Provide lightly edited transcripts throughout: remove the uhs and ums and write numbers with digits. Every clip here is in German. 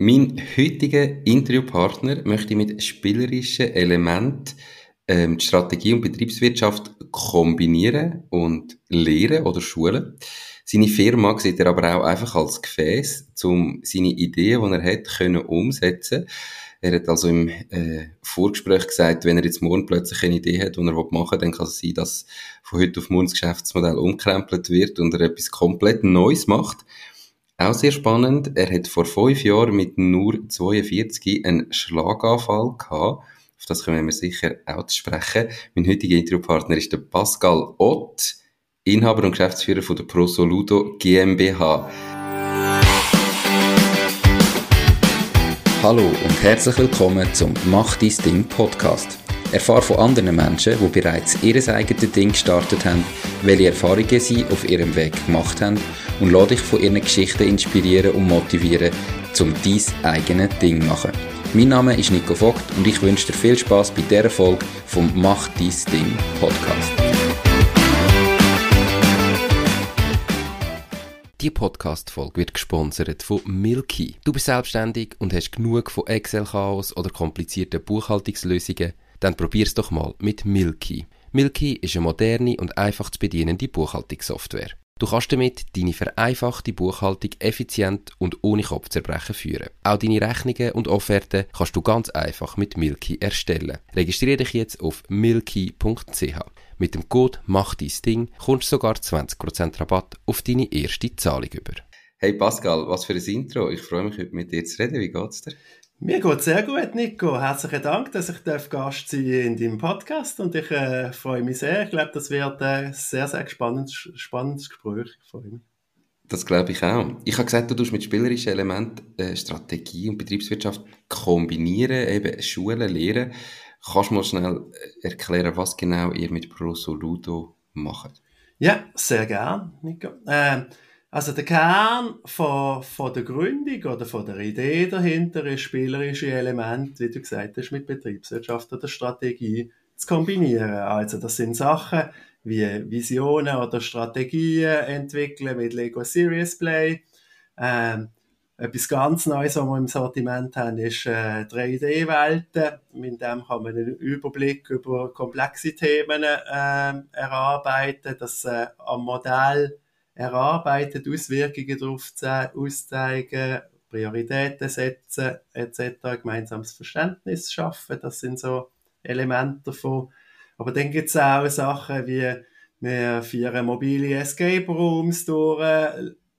Mein heutiger Interviewpartner möchte mit spielerischen Elementen die Strategie und Betriebswirtschaft kombinieren und lehren oder schulen. Seine Firma sieht er aber auch einfach als Gefäß, um seine Ideen, die er hat, können umsetzen. Er hat also im Vorgespräch gesagt, wenn er jetzt morgen plötzlich eine Idee hat, die er machen will, dann kann es sein, dass von heute auf morgen das Geschäftsmodell umkrempelt wird und er etwas komplett Neues macht. Auch sehr spannend, er hat vor 5 Jahren mit nur 42 einen Schlaganfall gehabt. Auf das können wir sicher auch zu sprechen. Mein heutiger Interviewpartner ist der Pascal Ott, Inhaber und Geschäftsführer von der Prosoludo GmbH. Hallo und herzlich willkommen zum Mach dein Ding Podcast. Erfahre von anderen Menschen, die bereits ihr eigenes Ding gestartet haben, welche Erfahrungen sie auf ihrem Weg gemacht haben und lass dich von ihren Geschichten inspirieren und motivieren, um dein eigenes Ding zu machen. Mein Name ist Nico Vogt und ich wünsche dir viel Spass bei dieser Folge vom «Mach dein Ding» Podcast. Die Podcast-Folge wird gesponsert von Milkee. Du bist selbstständig und hast genug von Excel-Chaos oder komplizierten Buchhaltungslösungen? Dann probier's doch mal mit Milkee. Milkee ist eine moderne und einfach zu bedienende Buchhaltungssoftware. Du kannst damit deine vereinfachte Buchhaltung effizient und ohne Kopfzerbrechen führen. Auch deine Rechnungen und Offerten kannst du ganz einfach mit Milkee erstellen. Registriere dich jetzt auf milkee.ch. Mit dem Code «Mach dein Ding» kommst du sogar 20% Rabatt auf deine erste Zahlung über. Hey Pascal, was für ein Intro. Ich freue mich, heute mit dir zu reden. Wie geht's dir? Mir geht's sehr gut, Nico. Herzlichen Dank, dass ich Gast sein darf in deinem Podcast und ich freue mich sehr. Ich glaube, das wird ein sehr, sehr spannendes Gespräch. Ich freue mich. Das glaube ich auch. Ich habe gesagt, du tust mit spielerischen Elementen Strategie und Betriebswirtschaft kombinieren, eben Schulen, Lehren. Kannst du mal schnell erklären, was genau ihr mit Prosoludo macht? Ja, sehr gerne, Nico. Also der Kern von der Gründung oder von der Idee dahinter ist, spielerische Elemente, wie du gesagt hast, mit Betriebswirtschaft oder Strategie zu kombinieren. Also das sind Sachen wie Visionen oder Strategien entwickeln mit Lego Serious Play. Etwas ganz Neues, was wir im Sortiment haben, ist 3D-Welten. Mit dem kann man einen Überblick über komplexe Themen erarbeiten, das am Modell erarbeitet, Auswirkungen darauf auszeigen, Prioritäten setzen etc., gemeinsames Verständnis schaffen, das sind so Elemente davon. Aber dann gibt es auch Sachen wie, wir führen mobile Escape Rooms durch,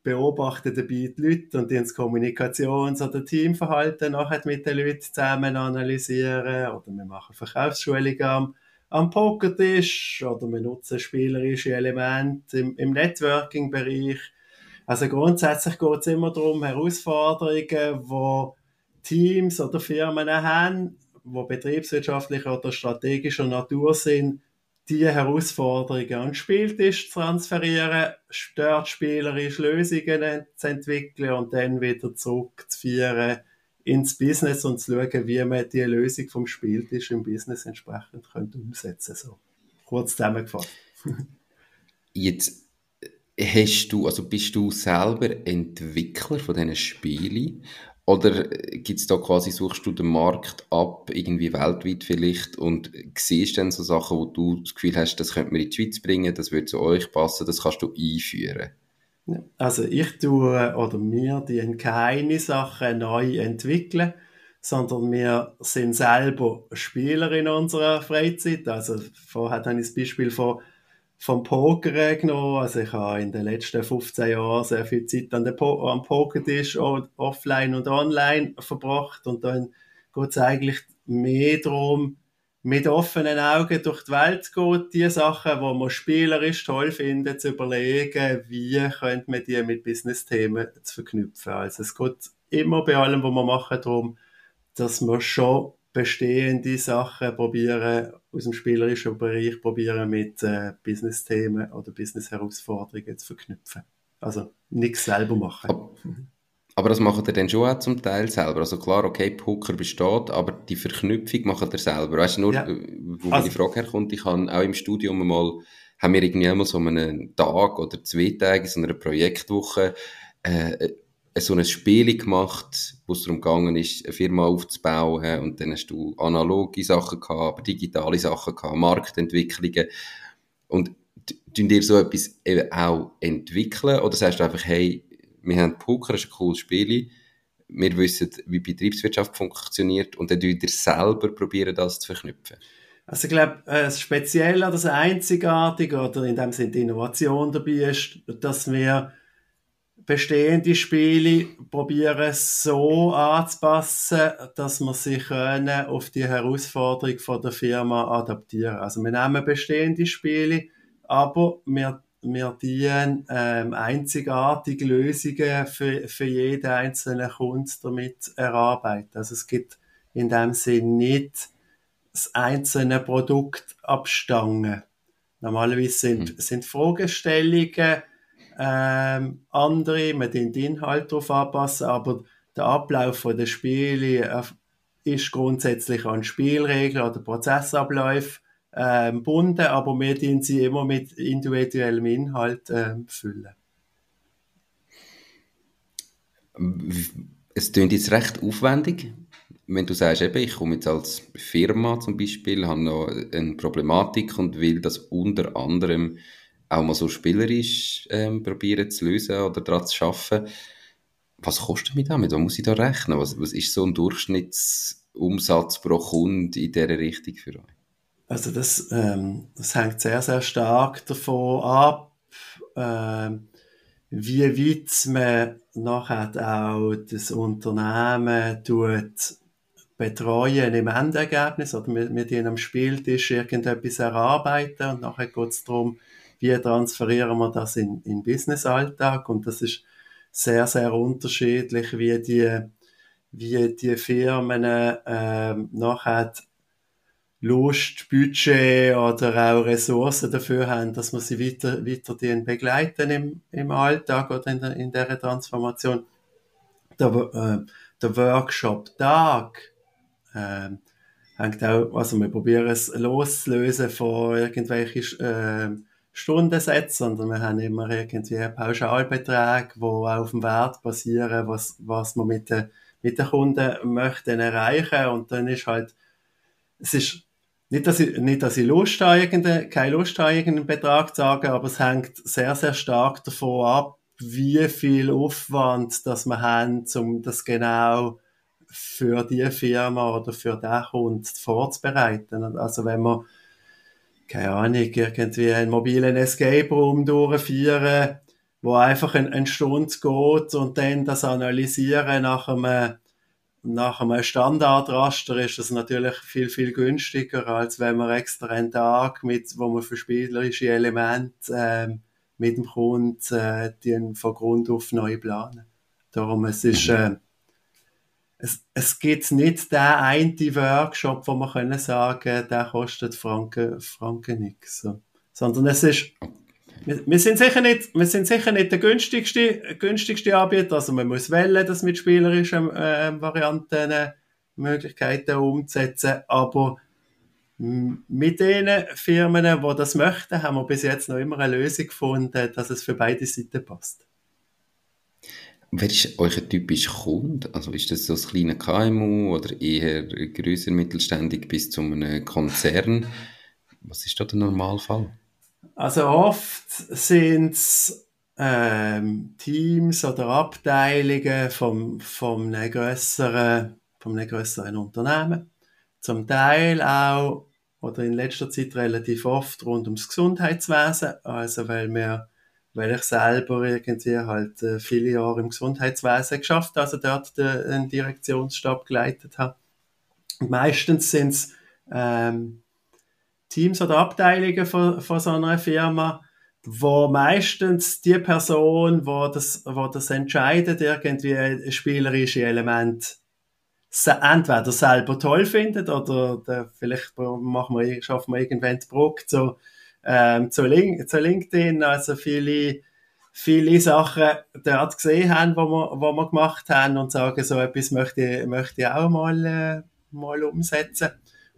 beobachten dabei die Leute und das Kommunikations- oder Teamverhalten nachher mit den Leuten zusammen analysieren, oder wir machen Verkaufsschulungen am Pokertisch, oder wir nutzen spielerische Elemente im Networking-Bereich. Also grundsätzlich geht es immer darum, Herausforderungen, die Teams oder Firmen haben, die betriebswirtschaftlicher oder strategischer Natur sind, diese Herausforderungen an den Spieltisch zu transferieren, dort spielerisch Lösungen zu entwickeln und dann wieder zurückzuführen ins Business und zu schauen, wie man die Lösung vom Spieltisch im Business entsprechend umsetzen könnte. So. Kurz zusammengefasst. Jetzt bist du selber Entwickler von diesen Spielen? Oder gibt's da quasi, suchst du den Markt ab, irgendwie weltweit vielleicht, und siehst dann so Sachen, wo du das Gefühl hast, das könnte man in die Schweiz bringen, das würde zu euch passen, das kannst du einführen? Also wir die keine Sachen neu entwickeln, sondern wir sind selber Spieler in unserer Freizeit. Also vorher habe ich das Beispiel vom Poker genommen. Also ich habe in den letzten 15 Jahren sehr viel Zeit am Pokertisch offline und online verbracht, und dann geht es eigentlich mehr darum, mit offenen Augen durch die Welt geht, die Sachen, die man spielerisch toll findet, zu überlegen, wie könnte man die mit Business-Themen zu verknüpfen. Also es geht immer bei allem, was wir machen, darum, dass wir schon bestehende Sachen probieren, aus dem spielerischen Bereich probieren, mit Business-Themen oder Business-Herausforderungen zu verknüpfen. Also nichts selber machen. Aber das macht ihr dann schon auch zum Teil selber. Also klar, okay, Poker besteht, aber die Verknüpfung macht ihr selber. Weißt du, nur, ja. Wo also, meine Frage herkommt, ich habe auch im Studium haben wir irgendwie einmal so einen Tag oder 2 Tage, so eine Projektwoche, so ein Spiel gemacht, wo es darum gegangen ist, eine Firma aufzubauen, und dann hast du analoge Sachen gehabt, aber digitale Sachen gehabt, Marktentwicklungen, und tun dir so etwas eben auch entwickeln, oder sagst du einfach, hey, wir haben Poker, das ist ein cooles Spiel, wir wissen, wie Betriebswirtschaft funktioniert, und dann probieren wir selber probieren, das zu verknüpfen? Also ich glaube, das Spezielle oder das Einzigartige, oder in dem Sinne die Innovation dabei ist, dass wir bestehende Spiele probieren so anzupassen, dass wir sie können auf die Herausforderung von der Firma adaptieren. Also wir nehmen bestehende Spiele, aber wir dienen einzigartige Lösungen für jeden einzelnen Kunden damit erarbeiten. Also es gibt in dem Sinn nicht das einzelne Produkt abstangen. Normalerweise sind Fragestellungen andere, man den Inhalt darauf anpassen, aber der Ablauf der Spiele ist grundsätzlich an Spielregeln oder Prozessabläufe gebunden, aber wir den sie immer mit individuellem Inhalt füllen. Es klingt jetzt recht aufwendig. Wenn du sagst, eben, ich komme jetzt als Firma zum Beispiel, habe noch eine Problematik und will das unter anderem auch mal so spielerisch probieren zu lösen oder daran zu arbeiten. Was kostet mich damit? Was muss ich da rechnen? Was ist so ein Durchschnittsumsatz pro Kunde in dieser Richtung für euch? Also das hängt sehr, sehr stark davon ab, wie weit man nachher auch das Unternehmen betreuen im Endergebnis, oder mit ihnen am Spieltisch irgendetwas erarbeiten, und nachher geht es darum, wie transferieren wir das in den Business-Alltag, und das ist sehr, sehr unterschiedlich, wie die Firmen nachher Lust, Budget oder auch Ressourcen dafür haben, dass wir sie weiter begleiten im Alltag oder in dieser Transformation. Der Workshop-Tag hängt auch, also wir probieren es loszulösen von irgendwelchen Stundensätzen, sondern wir haben immer irgendwie Pauschalbeträge, die auf dem Wert basieren, was wir mit den Kunden möchten erreichen, und dann ist halt, es ist nicht, dass ich keine Lust habe, irgendeinen Betrag zu sagen, aber es hängt sehr, sehr stark davon ab, wie viel Aufwand das wir haben, um das genau für die Firma oder für den Kunden vorzubereiten. Also wenn wir, keine Ahnung, irgendwie einen mobilen Escape Room durchführen, wo einfach eine Stunde geht, und dann das analysieren nach einem Standardraster, ist das natürlich viel, viel günstiger, als wenn man extra einen Tag wo man für spielerische Elemente mit dem Kunden die von Grund auf neu planen. Darum, es gibt nicht den einen Workshop, wo man können sagen, der kostet Franken nichts. So. Sondern es ist, wir sind sicher nicht der günstigste Anbieter. Also man muss wählen, das mit spielerischen Varianten, Möglichkeiten umzusetzen. Aber mit den Firmen, die das möchten, haben wir bis jetzt noch immer eine Lösung gefunden, dass es für beide Seiten passt. Wer ist euer typischer Kunde? Also ist das so ein kleiner KMU oder eher grösser mittelständig bis zu einem Konzern? Was ist da der Normalfall? Also oft sind es Teams oder Abteilungen von einem grösseren Unternehmen. Zum Teil auch, oder in letzter Zeit relativ oft, rund ums Gesundheitswesen. Also weil ich selber irgendwie halt viele Jahre im Gesundheitswesen geschafft habe, also dort einen Direktionsstab geleitet habe. Und meistens sind es Teams oder Abteilungen von so einer Firma, wo meistens die Person, die das entscheidet, irgendwie spielerische Elemente entweder selber toll findet, oder vielleicht schaffen wir irgendwann die Brücke zu LinkedIn, also viele Sachen dort gesehen haben, die wir gemacht haben, und sagen, so etwas möchte ich auch mal umsetzen.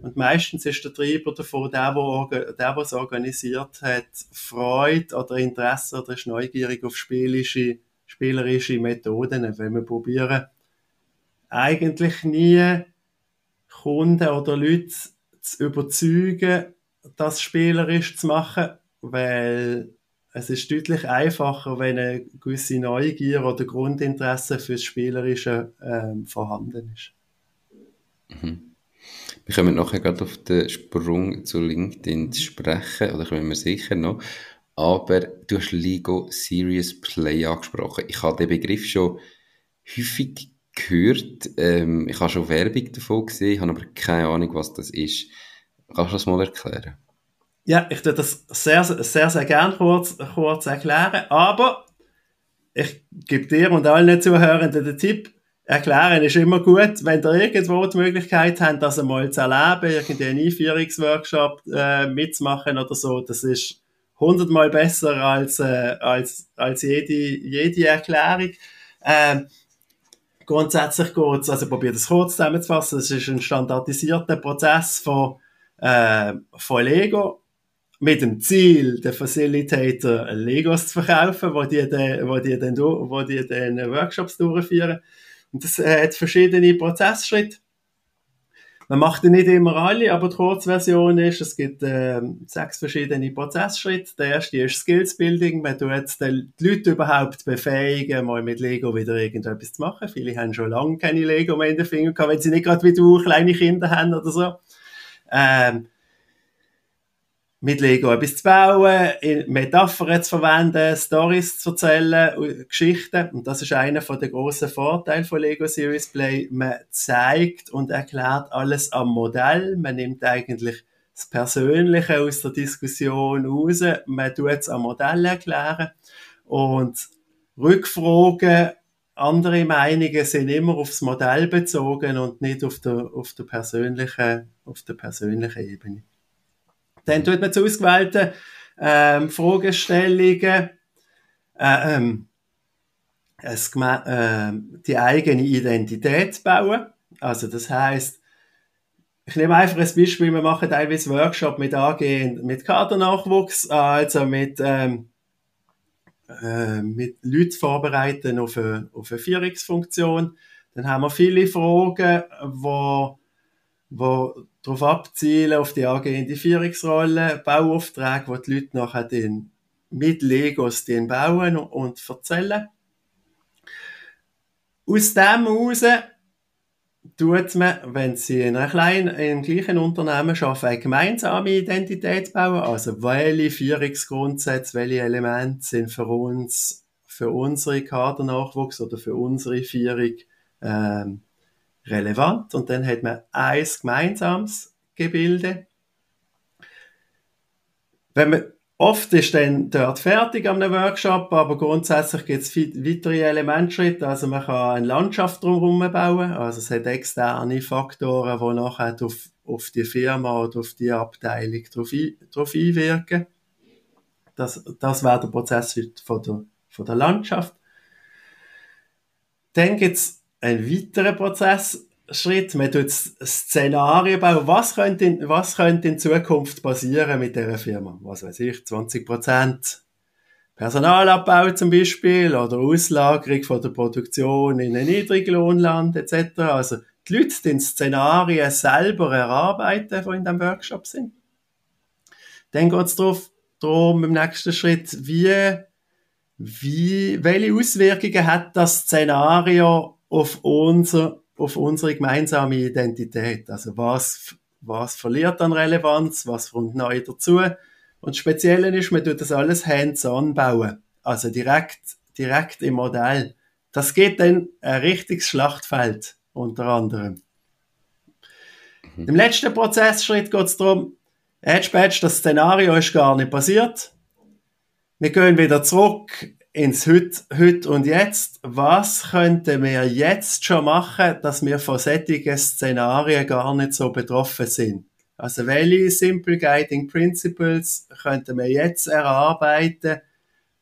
Und meistens ist der Treiber davon, der es organisiert hat, Freude oder Interesse oder ist neugierig auf spielerische Methoden, wenn wir probieren, eigentlich nie Kunden oder Leute zu überzeugen, das spielerisch zu machen, weil es ist deutlich einfacher, wenn eine gewisse Neugier oder Grundinteresse fürs Spielerische vorhanden ist. Mhm. Wir kommen nachher gerade auf den Sprung zu LinkedIn zu sprechen, oder können wir sicher noch, aber du hast Lego Serious Play angesprochen. Ich habe den Begriff schon häufig gehört, ich habe schon Werbung davon gesehen, habe aber keine Ahnung, was das ist. Kannst du das mal erklären? Ja, ich würde das sehr, sehr, sehr gerne kurz erklären, aber ich gebe dir und allen Zuhörenden den Tipp, erklären ist immer gut, wenn ihr irgendwo die Möglichkeit habt, das einmal zu erleben, irgendeinen Einführungsworkshop mitzumachen oder so, das ist 100-mal besser als jede Erklärung. Grundsätzlich geht es, also ich probiere das kurz zusammenzufassen, es ist ein standardisierter Prozess von Lego, mit dem Ziel, den Facilitator Legos zu verkaufen, wo die dann Workshops durchführen. Und das hat verschiedene Prozessschritte. Man macht nicht immer alle, aber die Kurzversion ist, es gibt 6 verschiedene Prozessschritte. Der erste ist Skills Building. Man tut jetzt die Leute überhaupt befähigen, mal mit Lego wieder irgendetwas zu machen. Viele haben schon lange keine Lego mehr in den Fingern gehabt, wenn sie nicht gerade wie du kleine Kinder haben oder so. Mit Lego etwas zu bauen, Metaphern zu verwenden, Storys zu erzählen, Geschichten. Und das ist einer der grossen Vorteile von Lego Serious Play. Man zeigt und erklärt alles am Modell. Man nimmt eigentlich das Persönliche aus der Diskussion raus. Man tut es am Modell erklären. Und Rückfragen, andere Meinungen sind immer aufs Modell bezogen und nicht auf der persönlichen Ebene. Dann tut man zu ausgewählten Fragestellungen die eigene Identität bauen. Also das heisst, ich nehme einfach ein Beispiel, wir machen teilweise Workshop mit Kadernachwuchs, also mit Leuten vorbereiten auf eine Führungsfunktion. Dann haben wir viele Fragen, die darauf abzielen, auf die angehende Führungsrolle, Bauaufträge, wo die Leute nachher mit Legos bauen und erzählen. Aus dem heraus tut man, wenn sie in einem gleichen Unternehmen arbeiten, eine gemeinsame Identität bauen, also welche Führungsgrundsätze, welche Elemente sind für uns, für unsere Kadernachwuchs oder für unsere Führung relevant, und dann hat man ein gemeinsames Gebilde. Oft ist dann dort fertig am Workshop, aber grundsätzlich gibt es weitere Elementschritte, also man kann eine Landschaft drumherum bauen, also es hat externe Faktoren, die nachher auf die Firma oder auf die Abteilung drauf einwirken. Das wäre der Prozess von der Landschaft. Dann gibt es ein weiterer Prozessschritt, man tut Szenarien bauen, was könnte in Zukunft passieren mit dieser Firma? Was weiß ich, 20% Personalabbau zum Beispiel oder Auslagerung von der Produktion in ein Niedriglohnland etc. Also die Leute die Szenarien selber erarbeiten, die in diesem Workshop sind. Dann geht es darum, im nächsten Schritt, welche Auswirkungen hat das Szenario auf unsere gemeinsame Identität. Also was verliert an Relevanz, was kommt neu dazu. Und das Spezielle ist, man tut das alles hands-on bauen. Also direkt im Modell. Das geht dann ein richtiges Schlachtfeld, unter anderem. Mhm. Im letzten Prozessschritt geht es darum, das Szenario ist gar nicht passiert. Wir gehen wieder zurück ins Heute und Jetzt. Was könnten wir jetzt schon machen, dass wir von solchen Szenarien gar nicht so betroffen sind? Also welche Simple Guiding Principles könnten wir jetzt erarbeiten,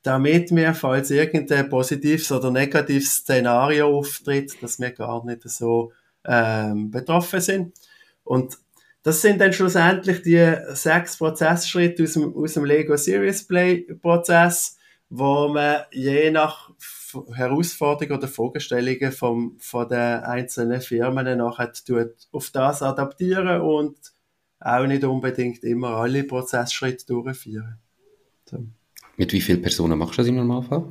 damit wir, falls irgendein positives oder negatives Szenario auftritt, dass wir gar nicht so betroffen sind? Und das sind dann schlussendlich die 6 Prozessschritte aus dem Lego Serious Play Prozess, wo man je nach Herausforderungen oder Fragestellungen von den einzelnen Firmen nachher auf das adaptieren und auch nicht unbedingt immer alle Prozessschritte durchführen. So. Mit wie vielen Personen machst du das im Normalfall?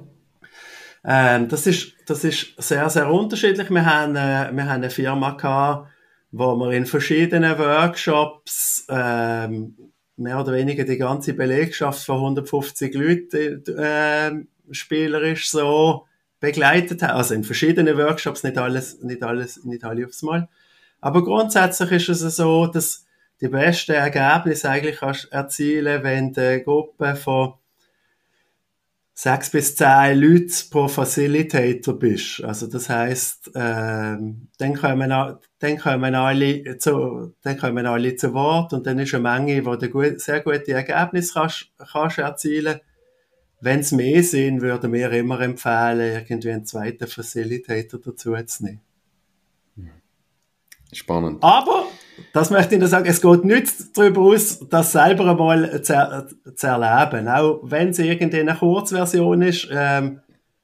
Das ist sehr, sehr unterschiedlich. Wir haben eine Firma gehabt, wo wir in verschiedenen Workshops mehr oder weniger die ganze Belegschaft von 150 Leuten spielerisch so begleitet haben. Also in verschiedenen Workshops, nicht alle aufs Mal. Aber grundsätzlich ist es so, dass die besten Ergebnisse eigentlich kannst erzielen, wenn die Gruppe von 6 bis 10 Leute pro Facilitator bist. Also, das heisst, dann kommen alle zu Wort und dann ist eine Menge, wo du sehr gute Ergebnisse kannst erzielen. Wenn es mehr sind, würden wir immer empfehlen, irgendwie einen zweiten Facilitator dazu zu nehmen. Spannend. Aber, das möchte ich nur sagen, es geht nichts darüber aus, das selber einmal zu erleben. Auch wenn es irgendwie eine Kurzversion ist.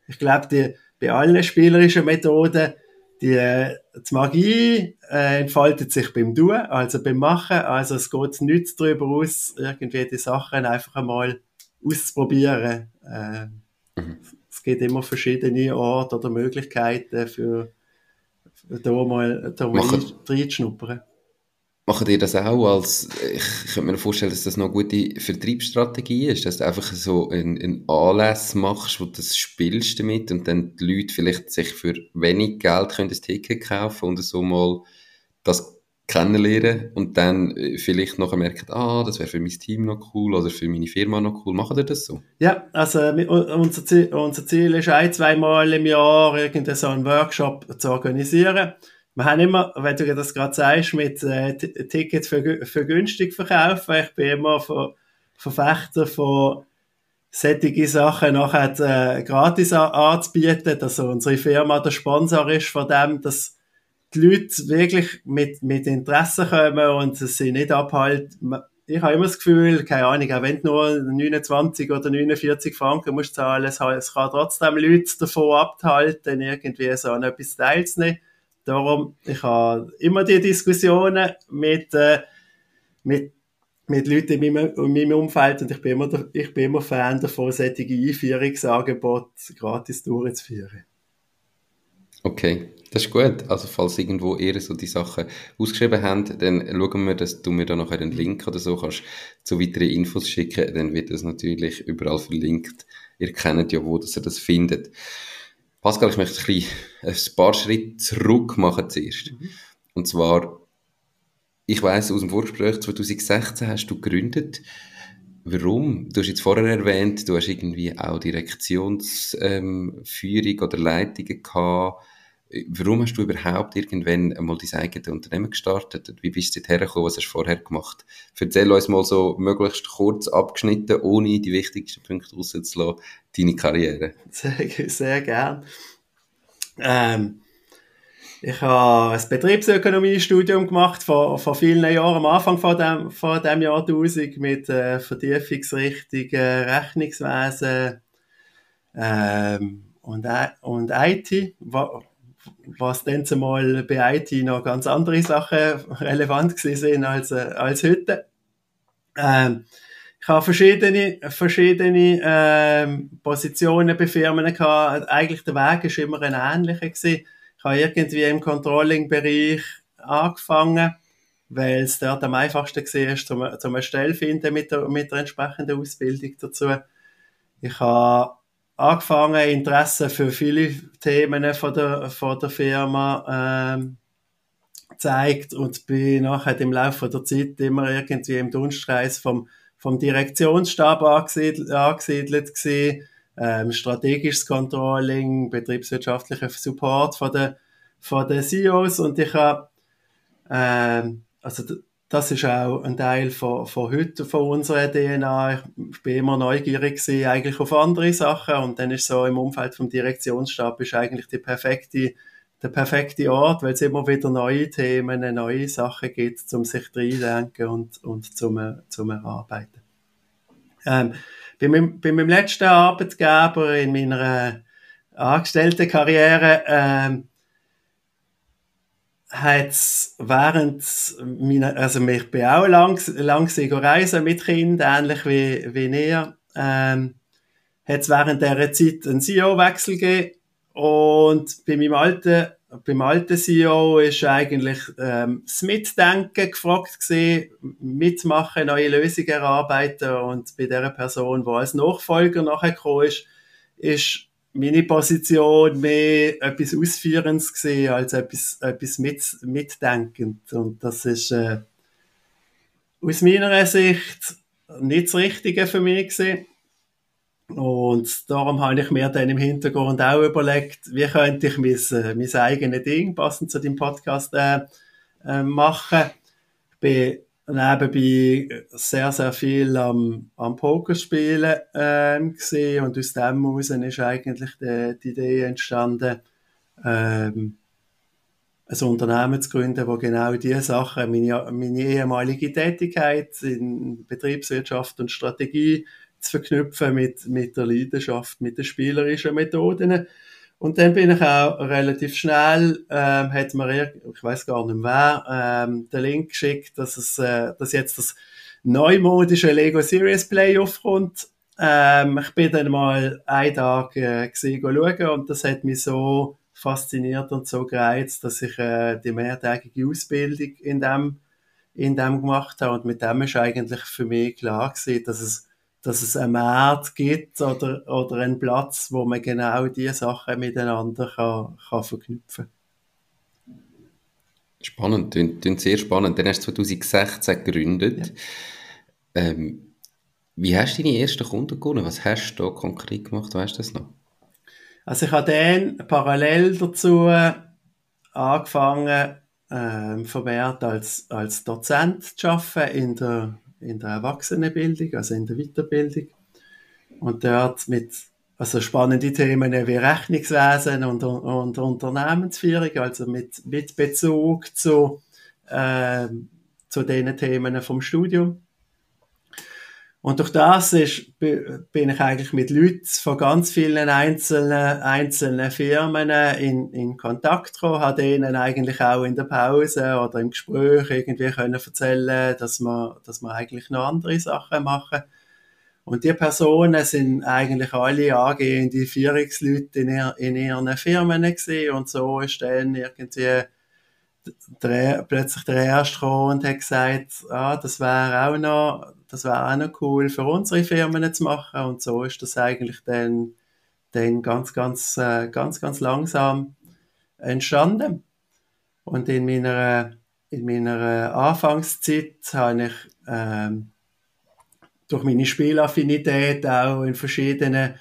Ich glaube, bei allen spielerischen Methoden, die Magie entfaltet sich beim Tun, also beim Machen. Also es geht nichts darüber aus, irgendwie die Sachen einfach einmal auszuprobieren. Es gibt immer verschiedene Orte oder Möglichkeiten für da mal reinschnuppern. Machen ihr das auch als, ich könnte mir vorstellen, dass das noch eine gute Vertriebsstrategie ist, dass du einfach so einen Anlass machst, wo du das spielst damit und dann die Leute vielleicht sich für wenig Geld können ein Ticket kaufen und so mal das kennenlernen und dann vielleicht nachher merken, das wäre für mein Team noch cool oder für meine Firma noch cool. Machen ihr das so? Ja, also unser Ziel ist, 1-2 Mal im Jahr irgendeinen so einen Workshop zu organisieren. Wir haben immer, wenn du das gerade sagst, mit Tickets für günstig verkaufen. Ich bin immer Verfechter von solche Sachen nachher gratis anzubieten, dass unsere Firma der Sponsor ist von dem, dass die Leute wirklich mit Interesse kommen und sie nicht abhalten. Ich habe immer das Gefühl, keine Ahnung, auch wenn du nur 29 oder 49 Franken musst zahlen, es kann trotzdem Leute davon abhalten, irgendwie so an etwas teilzunehmen. Darum, ich habe immer die Diskussionen mit Leuten in meinem Umfeld und ich bin immer Fan davon, solche Einführungsangebote gratis durchzuführen. Okay, das ist gut. Also falls irgendwo ihr so die Sachen ausgeschrieben habt, dann schauen wir, dass du mir da nachher einen Link oder so kannst zu weiteren Infos schicken, dann wird das natürlich überall verlinkt. Ihr kennt ja, wo dass ihr das findet. Pascal, ich möchte ein paar Schritte zurück machen zuerst. Mhm. Und zwar, ich weiss, aus dem Vorgespräch 2016 hast du gegründet. Warum? Du hast jetzt vorher erwähnt, du hast irgendwie auch Direktionsführung oder Leitungen gehabt. Warum hast du überhaupt irgendwann einmal dein eigenes Unternehmen gestartet? Und wie bist du dorthin gekommen? Was hast du vorher gemacht? Erzähl uns mal so möglichst kurz abgeschnitten, ohne die wichtigsten Punkte rauszulassen, deine Karriere. Sehr, sehr gerne. Ich habe ein Betriebsökonomiestudium gemacht, vor vielen Jahren, am Anfang von dem Jahr 2000, mit Vertiefungsrichtung Rechnungswesen und IT, was dann zumal bei IT noch ganz andere Sachen relevant gewesen sind als heute. Ich habe verschiedene Positionen bei Firmen gehabt. Eigentlich der Weg ist immer ein ähnlicher gewesen. Ich habe irgendwie im Controlling-Bereich angefangen, weil es dort am einfachsten war, um eine Stelle zu finden mit der entsprechenden Ausbildung dazu. Ich habe angefangen, Interesse für viele Themen von der Firma gezeigt und bin nachher im Laufe der Zeit immer irgendwie im Dunstkreis vom Direktionsstab angesiedelt gewesen. Strategisches Controlling, betriebswirtschaftlicher Support von den CEOs und ich habe das ist auch ein Teil von heute, von unserer DNA. Ich bin immer neugierig gewesen, eigentlich auf andere Sachen und dann ist so im Umfeld vom Direktionsstab ist eigentlich der perfekte Ort, weil es immer wieder neue Themen, neue Sachen gibt, um sich reindenken und zum Erarbeiten. Bei meinem letzten Arbeitgeber in meiner Angestelltenkarriere hat's während meiner, also ich bin auch lang reisen mit Kindern, ähnlich wie ihr, hat's während dieser Zeit einen CEO-Wechsel gegeben und beim alten CEO ist eigentlich das Mitdenken gefragt gewesen, mitmachen, neue Lösungen erarbeiten, und bei dieser Person, die als Nachfolger nachher gekommen ist, ist meine Position mehr etwas Ausführendes gewesen, als etwas Mitdenkend. Und das ist aus meiner Sicht nicht das Richtige für mich gewesen. Und darum habe ich mir dann im Hintergrund auch überlegt, wie könnte ich mein eigenes Ding, passend zu dem Podcast, machen. Ich bin nebenbei sehr, sehr viel am Pokerspielen gesehen, und aus dem heraus ist eigentlich die Idee entstanden, ein Unternehmen zu gründen, das genau diese Sachen, meine ehemalige Tätigkeit in Betriebswirtschaft und Strategie, zu verknüpfen mit der Leidenschaft, mit den spielerischen Methoden. Und dann bin ich auch relativ schnell, hat mir, ich weiß gar nicht mehr, den Link geschickt, dass jetzt das neumodische Lego Serious Play aufkommt. Ich bin dann mal einen Tag schauen, und das hat mich so fasziniert und so gereizt, dass ich die mehrtägige Ausbildung in dem gemacht habe. Und mit dem ist eigentlich für mich klar gewesen, dass es einen Markt gibt oder einen Platz, wo man genau diese Sachen miteinander kann verknüpfen kann. Spannend, klingt sehr spannend. Dann hast du 2016 gegründet. Ja. Wie hast du deine ersten Kunden gewonnen? Was hast du da konkret gemacht? Weißt du das noch? Also ich habe dann parallel dazu angefangen, vermehrt als Dozent zu arbeiten in der Erwachsenenbildung, also in der Weiterbildung. Und dort mit also spannende Themen wie Rechnungswesen und Unternehmensführung, also mit Bezug zu diesen Themen vom Studium. Und durch das bin ich eigentlich mit Leuten von ganz vielen einzelnen Firmen in Kontakt gekommen, habe denen eigentlich auch in der Pause oder im Gespräch irgendwie können erzählen, dass wir eigentlich noch andere Sachen machen. Und die Personen sind eigentlich alle angehende Führungsleute in ihren Firmen gewesen, und so ist dann irgendwie plötzlich der Erste kam und hat gesagt, das wäre auch noch cool für unsere Firmen zu machen, und so ist das eigentlich dann ganz langsam entstanden. Und in meiner Anfangszeit habe ich durch meine Spielaffinität auch in verschiedenen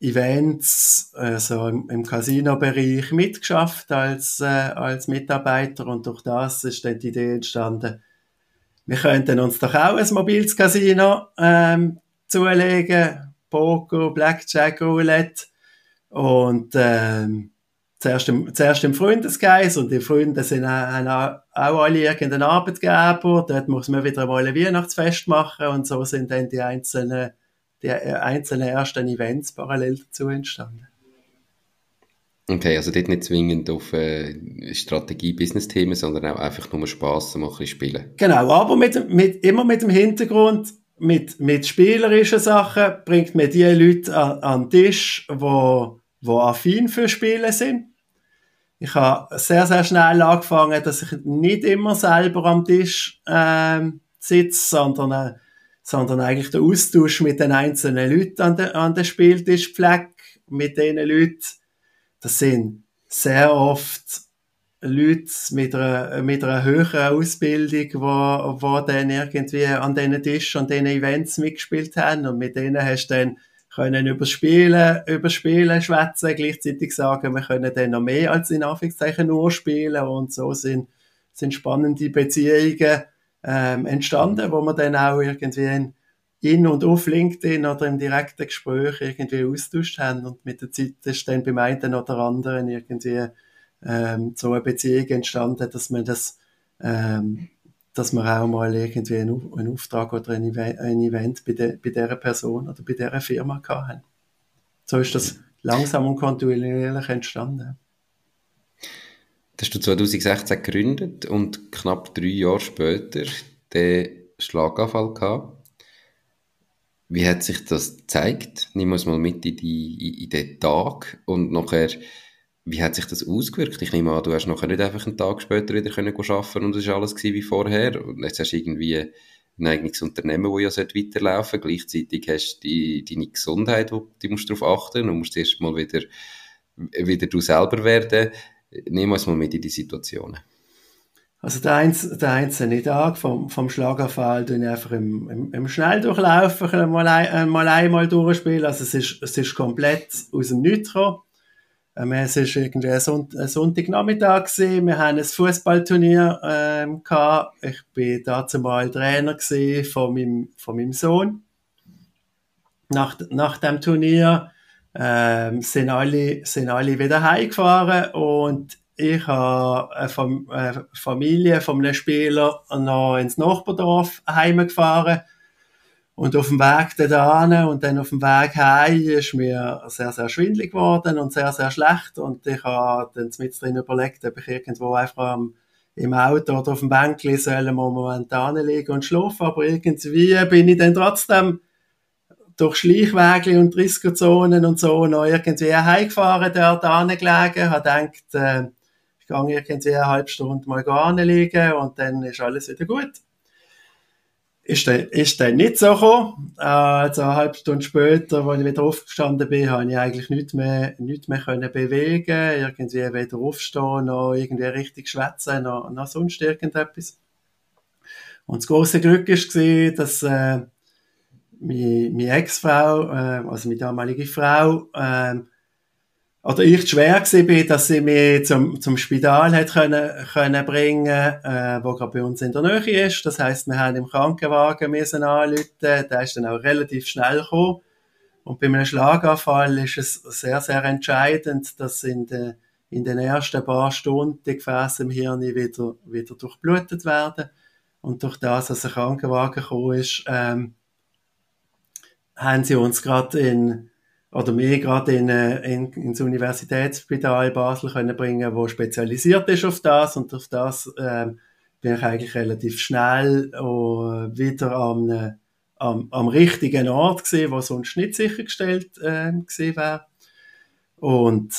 Events, also im Casino-Bereich mitgeschafft als Mitarbeiter, und durch das ist dann die Idee entstanden, wir könnten uns doch auch ein mobiles Casino zulegen, Poker, Blackjack, Roulette, und zuerst im Freundeskreis, und die Freunde haben auch alle irgendeinen Arbeitgeber, dort muss man wieder mal ein Weihnachtsfest machen, und so sind dann die einzelnen ersten Events parallel dazu entstanden. Okay, also dort nicht zwingend auf Strategie-Business-Themen, sondern auch einfach nur Spass machen, ein bisschen spielen. Genau, aber immer mit dem Hintergrund, mit spielerischen Sachen bringt man die Leute an den Tisch, die affin für Spielen sind. Ich habe sehr, sehr schnell angefangen, dass ich nicht immer selber am Tisch sitze, sondern eigentlich der Austausch mit den einzelnen Leuten an der Spieltischfleck, mit diesen Leuten. Das sind sehr oft Leute mit einer höheren Ausbildung, die dann irgendwie an diesen Tischen, an diesen Events mitgespielt haben, und mit denen hast du dann können über Spielen schwätzen, gleichzeitig sagen, wir können dann noch mehr als in Anführungszeichen nur spielen, und so sind spannende Beziehungen entstanden, wo man dann auch irgendwie in und auf LinkedIn oder im direkten Gespräch irgendwie austauscht haben, und mit der Zeit ist dann beim einen oder anderen irgendwie so eine Beziehung entstanden, dass man dass man auch mal irgendwie einen Auftrag oder ein Event bei dieser Person oder bei dieser Firma hatten. So ist das langsam und kontinuierlich entstanden. Das hast du 2016 gegründet und knapp 3 Jahre später den Schlaganfall gehabt. Wie hat sich das gezeigt? Nimm uns mal mit in den Tag und nachher, wie hat sich das ausgewirkt? Ich nehme an, du hast nachher nicht einfach einen Tag später wieder arbeiten können und es war alles wie vorher und jetzt hast du irgendwie ein eigenes Unternehmen, das ja weiterlaufen sollte. Gleichzeitig hast du deine Gesundheit, wo du musst darauf achten musst und musst erst mal wieder du selber werden. Nimm uns mal mit in die Situationen. Also der einzelne Tag vom Schlaganfall tun ich einfach im Schnelldurchlaufen einmal durchspielen. Also es ist komplett aus dem Nichts gekommen. Es war irgendwie ein Sonntagnachmittag gewesen. Wir hatten ein Fußballturnier gehabt. Ich war dazu mal Trainer gewesen von meinem Sohn. Nach dem Turnier sind alle wieder heimgefahren und ich habe eine Familie von einem Spieler noch ins Nachbardorf heimgefahren und auf dem Weg dahin und dann auf dem Weg heim ist mir sehr, sehr schwindelig geworden und sehr, sehr schlecht und ich habe dann mittendrin überlegt, ob ich irgendwo einfach im Auto oder auf dem Bänkli sollen momentan liegen und schlafen, aber irgendwie bin ich dann trotzdem durch Schleichwege und Risikozonen und so noch irgendwie heimgefahren, dort hingelegen, habe gedacht, ich gehe irgendwie eine halbe Stunde mal hinliegen und dann ist alles wieder gut. Ist dann nicht so gekommen. Also eine halbe Stunde später, als ich wieder aufgestanden bin, habe ich eigentlich nichts mehr können bewegen, irgendwie weder aufstehen, noch irgendwie richtig schwätzen, noch sonst irgendetwas. Und das grosse Glück war, dass meine Ex-Frau, also meine damalige Frau, oder ich schwer war, dass sie mich zum Spital hat können bringen, wo gerade bei uns in der Nähe ist. Das heisst, wir haben im Krankenwagen anrufen. Der ist dann auch relativ schnell gekommen. Und bei einem Schlaganfall ist es sehr, sehr entscheidend, dass in den ersten paar Stunden die Gefäße im Hirn wieder durchblutet werden. Und durch das, dass ein Krankenwagen gekommen ist, haben sie uns ins Universitätsspital Basel können bringen, wo spezialisiert ist auf das und durch das bin ich eigentlich relativ schnell wieder am richtigen Ort gewesen, wo sonst nicht sichergestellt gewesen wäre. Und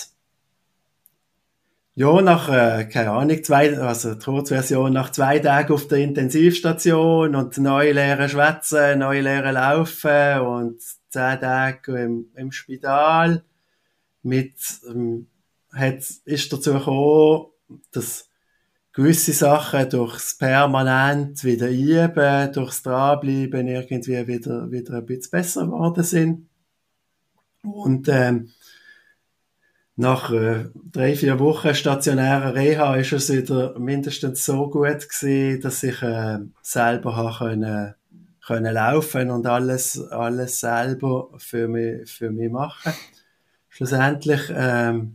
ja, nach, keine Ahnung, die Kurzversion, nach 2 Tagen auf der Intensivstation und neu lernen schwätzen, neu lernen laufen und 10 Tage im Spital ist dazu gekommen, dass gewisse Sachen durchs permanent wieder üben, durchs Dranbleiben irgendwie wieder ein bisschen besser geworden sind. Und, nach 3-4 Wochen stationärer Reha ist es wieder mindestens so gut gewesen, dass ich selber können laufen und alles selber für mich machen. Schlussendlich fällt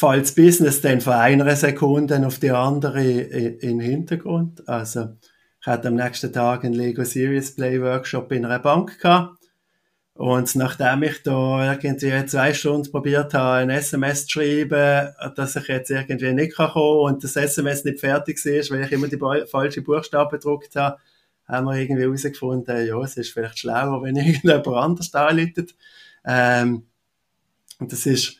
das Business dann von einer Sekunde auf die andere in den Hintergrund. Also ich hatte am nächsten Tag einen Lego Serious Play Workshop in einer Bank gehabt. Und nachdem ich da irgendwie 2 Stunden probiert habe, ein SMS zu schreiben, dass ich jetzt irgendwie nicht kommen kann und das SMS nicht fertig ist, weil ich immer die falschen Buchstaben gedruckt habe, haben wir irgendwie herausgefunden, ja, es ist vielleicht schlauer, wenn irgendjemand anders anruft. Und das ist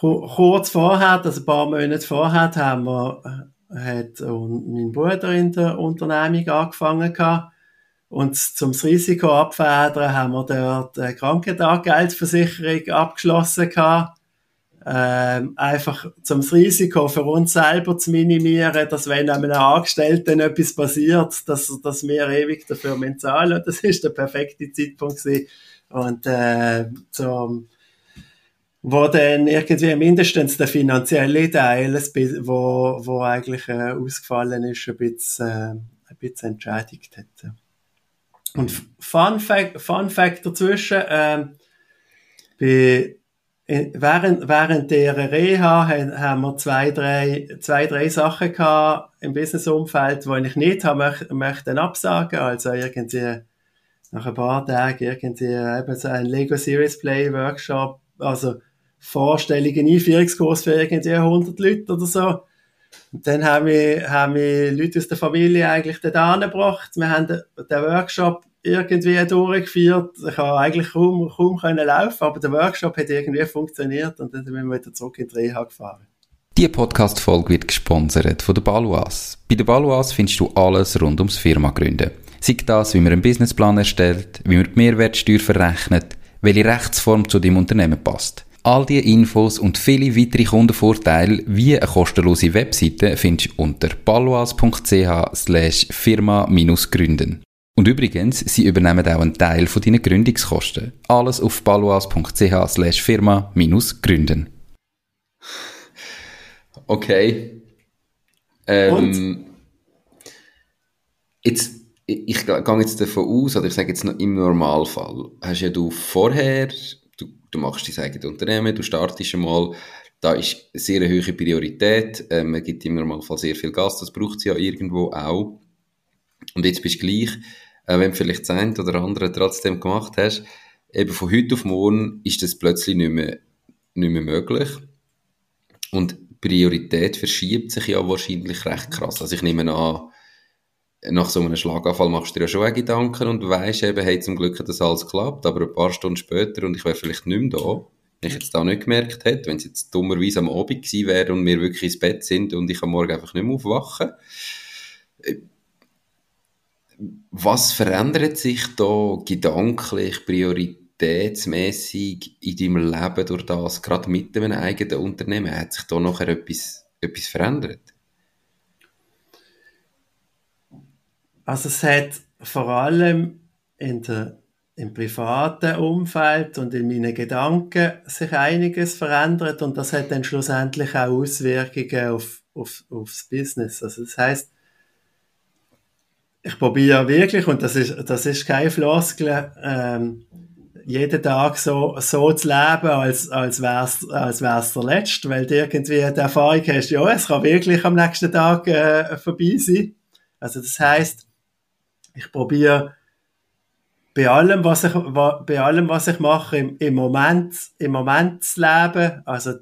kurz vorher, also ein paar Monate vorher, hat mein Bruder in der Unternehmung angefangen gehabt. Und zum Risiko abfedern haben wir dort eine Krankentaggeldversicherung abgeschlossen gehabt. Einfach zum Risiko für uns selber zu minimieren, dass wenn einem Angestellten etwas passiert, dass wir ewig dafür zahlen. Und das ist der perfekte Zeitpunkt gewesen. Und wo dann irgendwie mindestens der finanzielle Teil, wo eigentlich ausgefallen ist, ein bisschen entschädigt hätte. Und Fun Fact dazwischen, während der Reha haben wir 2-3 Sachen gehabt im Businessumfeld, die ich nicht möchte absagen. Also irgendwie nach ein paar Tagen irgendwie eben so ein Lego Serious Play Workshop, also Vorstellungen, Einführungskurs für irgendwie 100 Leute oder so. Und dann haben wir Leute aus der Familie eigentlich dort hingebracht. Wir haben den Workshop irgendwie durchgeführt. Ich konnte eigentlich kaum laufen, aber der Workshop hat irgendwie funktioniert und dann sind wir wieder zurück in die Reha gefahren. Diese Podcast-Folge wird gesponsert von der Baloise. Bei der Baloise findest du alles rund ums Firma gründen. Sei das, wie man einen Businessplan erstellt, wie man die Mehrwertsteuer verrechnet, welche Rechtsform zu deinem Unternehmen passt. All diese Infos und viele weitere Kundenvorteile wie eine kostenlose Webseite findest du unter baloise.ch/firma-gründen. Und übrigens, sie übernehmen auch einen Teil von deinen Gründungskosten. Alles auf baloise.ch/firma-gründen. Okay. Und? Ich gehe jetzt davon aus, oder ich sage jetzt noch im Normalfall, hast ja du vorher, du machst dein eigenes Unternehmen, du startest einmal, da ist sehr eine hohe Priorität, man gibt im Normalfall sehr viel Gas, das braucht es ja irgendwo auch. Und jetzt bist du gleich, wenn du vielleicht das eine oder andere trotzdem gemacht hast, eben von heute auf morgen ist das plötzlich nicht mehr möglich. Und die Priorität verschiebt sich ja wahrscheinlich recht krass. Also ich nehme an, nach so einem Schlaganfall machst du dir ja schon Gedanken und weisst eben, hey, zum Glück hat das alles geklappt, aber ein paar Stunden später und ich wäre vielleicht nicht mehr da, wenn ich jetzt da nicht gemerkt hätte, wenn es jetzt dummerweise am Abend gewesen wäre und wir wirklich ins Bett sind und ich am Morgen einfach nicht mehr aufwache. Was verändert sich da gedanklich, prioritätsmässig in deinem Leben durch das, gerade mit einem eigenen Unternehmen? Hat sich da nachher etwas verändert? Also es hat vor allem im privaten Umfeld und in meinen Gedanken sich einiges verändert und das hat dann schlussendlich auch Auswirkungen aufs Business. Also das heisst, ich probiere wirklich, und das ist keine Floskel, jeden Tag so zu leben, als wär's der Letzte, weil du irgendwie die Erfahrung hast, ja, es kann wirklich am nächsten Tag vorbei sein. Also das heisst, ich probiere bei allem, was ich mache, im Moment zu leben, also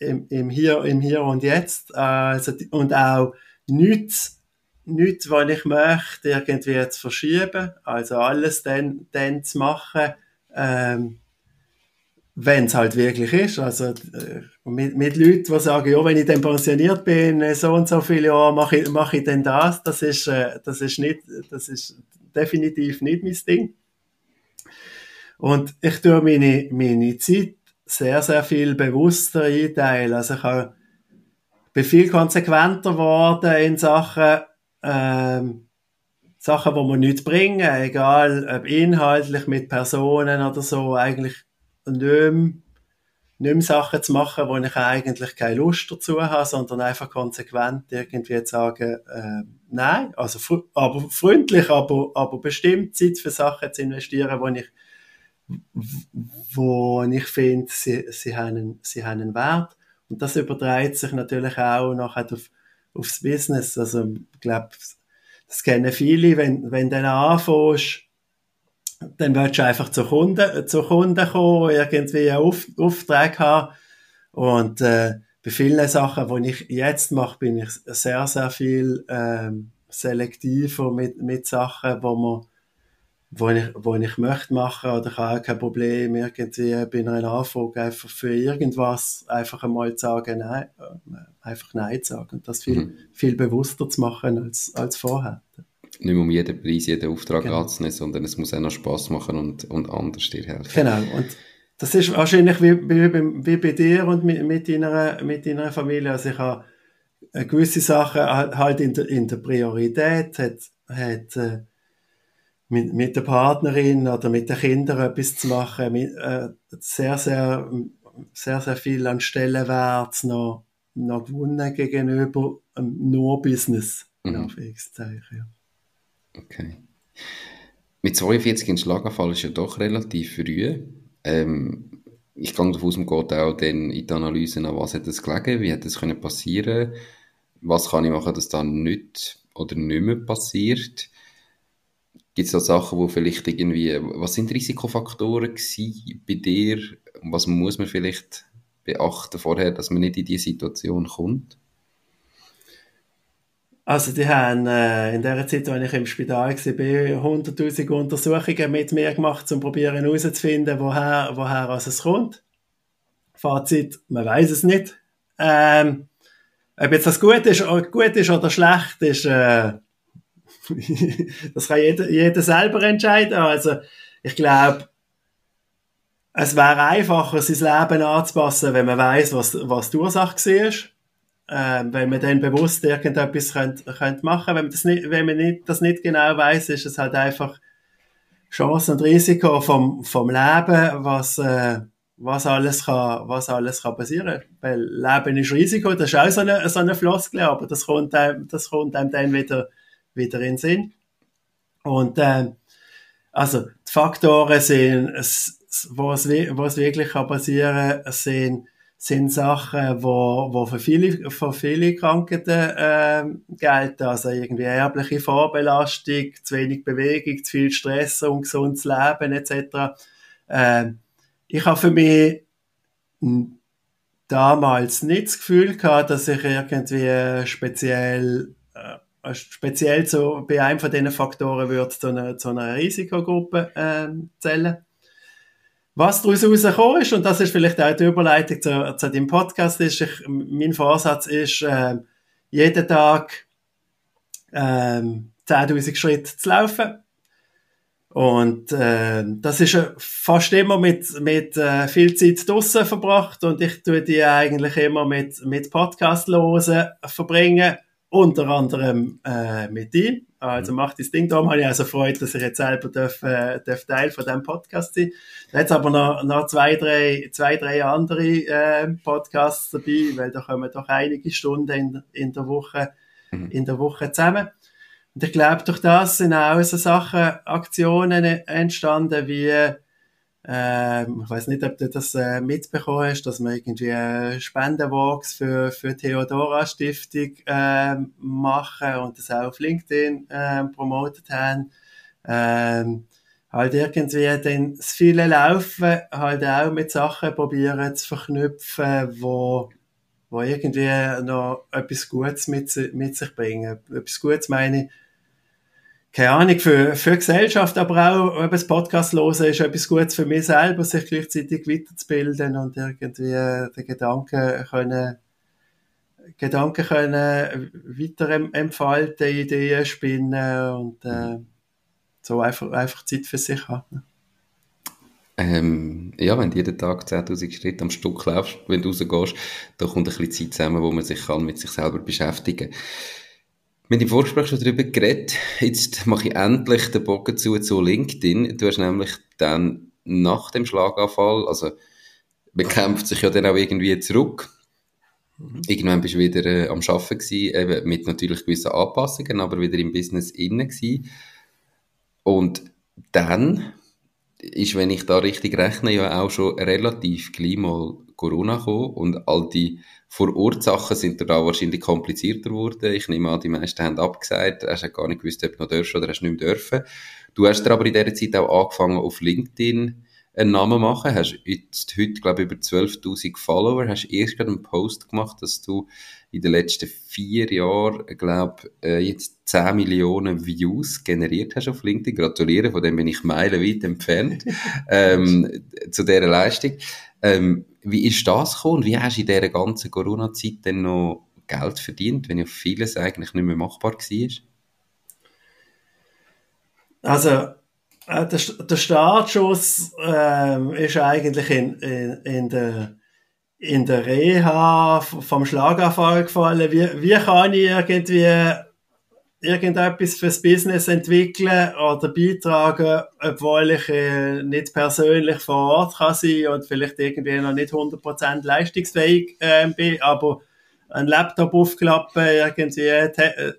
im Hier und Jetzt, also, und auch nichts, was ich möchte, irgendwie zu verschieben, also alles dann zu machen, wenn es halt wirklich ist, also mit Leuten, die sagen, ja, wenn ich dann pensioniert bin, so und so viele Jahre, mache ich dann das ist definitiv nicht mein Ding. Und ich tue meine Zeit sehr, sehr viel bewusster einteilen, also ich bin viel konsequenter geworden in Sachen, die mir nichts bringen, egal ob inhaltlich mit Personen oder so, eigentlich nicht mehr Sachen zu machen, wo ich eigentlich keine Lust dazu habe, sondern einfach konsequent irgendwie zu sagen, nein, also freundlich, aber bestimmt Zeit für Sachen zu investieren, wo ich finde, sie haben einen Wert. Und das überträgt sich natürlich auch nachher aufs Business. Also ich glaube, das kennen viele, wenn du dann anfängst, dann willst du einfach zu Kunden kommen, irgendwie einen Auftrag haben. Und bei vielen Sachen, die ich jetzt mache, bin ich sehr, sehr viel selektiver mit Sachen, wo ich möchte machen, oder ich habe auch kein Problem, irgendwie bei einer Anfrage einfach für irgendwas einfach einmal zu sagen, nein zu sagen. Und das viel bewusster zu machen als vorher. Nicht um jeden Preis, jeden Auftrag anzunehmen, sondern es muss auch noch Spass machen und anders dir helfen. Genau, und das ist wahrscheinlich wie bei dir und mit deiner Familie. Also ich habe gewisse Sachen halt in der Priorität, hat mit der Partnerin oder mit den Kindern etwas zu machen, sehr, sehr, sehr, sehr viel an Stellenwert noch gewonnen gegenüber nur Business. Okay. Mit 42 ein Schlaganfall ist ja doch relativ früh. Ich gehe davon aus, man geht auch dann in die Analyse an, was hat das gelegen, wie hat das können passieren, was kann ich machen, dass das dann nicht oder nicht mehr passiert. Gibt es da Sachen, wo vielleicht irgendwie, was sind Risikofaktoren gewesen bei dir? Was muss man vielleicht beachten vorher, dass man nicht in diese Situation kommt? Also die haben in der Zeit, als ich im Spital war, 100'000 Untersuchungen mit mir gemacht, um herauszufinden, woher also es kommt. Fazit, man weiß es nicht. Ob jetzt das gut ist oder schlecht ist, das kann jeder selber entscheiden. Also ich glaube, es wäre einfacher, sein Leben anzupassen, wenn man weiss, was die Ursache war. Wenn man dann bewusst irgendetwas könnte machen, wenn man das nicht genau weiss, ist es halt einfach Chance und Risiko vom Leben, was alles kann passieren. Weil Leben ist Risiko, das ist auch so eine Floskel, aber das kommt einem dann wieder in den Sinn. Und also die Faktoren sind, was wirklich passieren kann, sind Sachen, wo für viele Krankheiten gelten. Also irgendwie erbliche Vorbelastung, zu wenig Bewegung, zu viel Stress, ungesundes Leben etc. Ich habe für mich damals nicht das Gefühl gehabt, dass ich irgendwie speziell so bei einem von diesen Faktoren würde zu einer Risikogruppe zählen. Was daraus herausgekommen ist, und das ist vielleicht auch die Überleitung zu deinem Podcast, ist, mein Vorsatz ist, jeden Tag 10'000 Schritte zu laufen. Und das ist fast immer mit viel Zeit draussen verbracht, und ich tue die eigentlich immer mit Podcast hören verbringen, unter anderem mit ihm. Also macht das Ding. Darum habe ich also Freude, dass ich jetzt selber darf Teil von diesem Podcast sein. Da hat aber noch zwei, drei andere Podcasts dabei, weil da kommen doch einige Stunden in der Woche zusammen. Und ich glaube, durch das sind auch so Sachen, Aktionen entstanden, wie ich weiß nicht, ob du das mitbekommen hast, dass man irgendwie Spendenwalks für Theodora-Stiftung machen und das auch auf LinkedIn promotet haben. Halt irgendwie dann das viele Laufen halt auch mit Sachen probieren zu verknüpfen, wo irgendwie noch etwas Gutes mit sich bringen. Etwas Gutes meine ich, keine Ahnung, für Gesellschaft, aber auch eben das Podcast hören ist etwas Gutes für mich selber, sich gleichzeitig weiterzubilden und irgendwie den Gedanken können weiterempfalten, Ideen spinnen und so einfach Zeit für sich haben. Ja, wenn du jeden Tag 10'000 Schritte am Stück läufst, wenn du rausgehst, da kommt ein bisschen Zeit zusammen, wo man sich kann mit sich selber beschäftigen. Wir haben im Vorgespräch schon darüber geredet. Jetzt mache ich endlich den Bogen zu LinkedIn. Du hast nämlich dann nach dem Schlaganfall, also man kämpft sich ja dann auch irgendwie zurück. Irgendwann bist du wieder am Arbeiten gewesen, eben mit natürlich gewissen Anpassungen, aber wieder im Business innen gewesen. Und dann ist, wenn ich da richtig rechne, ja auch schon relativ gleich mal Corona gekommen und all die Vorursachen sind da wahrscheinlich komplizierter geworden. Ich nehme an, die meisten haben abgesagt, hast ja gar nicht gewusst, ob du noch darfst oder hast nicht mehr dürfen. Du hast dir aber in dieser Zeit auch angefangen, auf LinkedIn einen Namen zu machen, hast jetzt heute, glaube ich, über 12'000 Follower, hast erst gerade einen Post gemacht, dass du in den letzten 4 Jahren, glaube ich, jetzt 10 Millionen Views generiert hast auf LinkedIn. Gratuliere, von dem bin ich meilenweit entfernt zu dieser Leistung. Wie ist das gekommen und wie hast du in dieser ganzen Corona-Zeit denn noch Geld verdient, wenn ja vieles eigentlich nicht mehr machbar war? Also, der Startschuss ist eigentlich in der Reha vom Schlaganfall gefallen. Wie kann ich irgendetwas fürs Business entwickeln oder beitragen, obwohl ich nicht persönlich vor Ort kann sein und vielleicht irgendwie noch nicht 100% leistungsfähig bin, aber einen Laptop aufklappen, irgendwie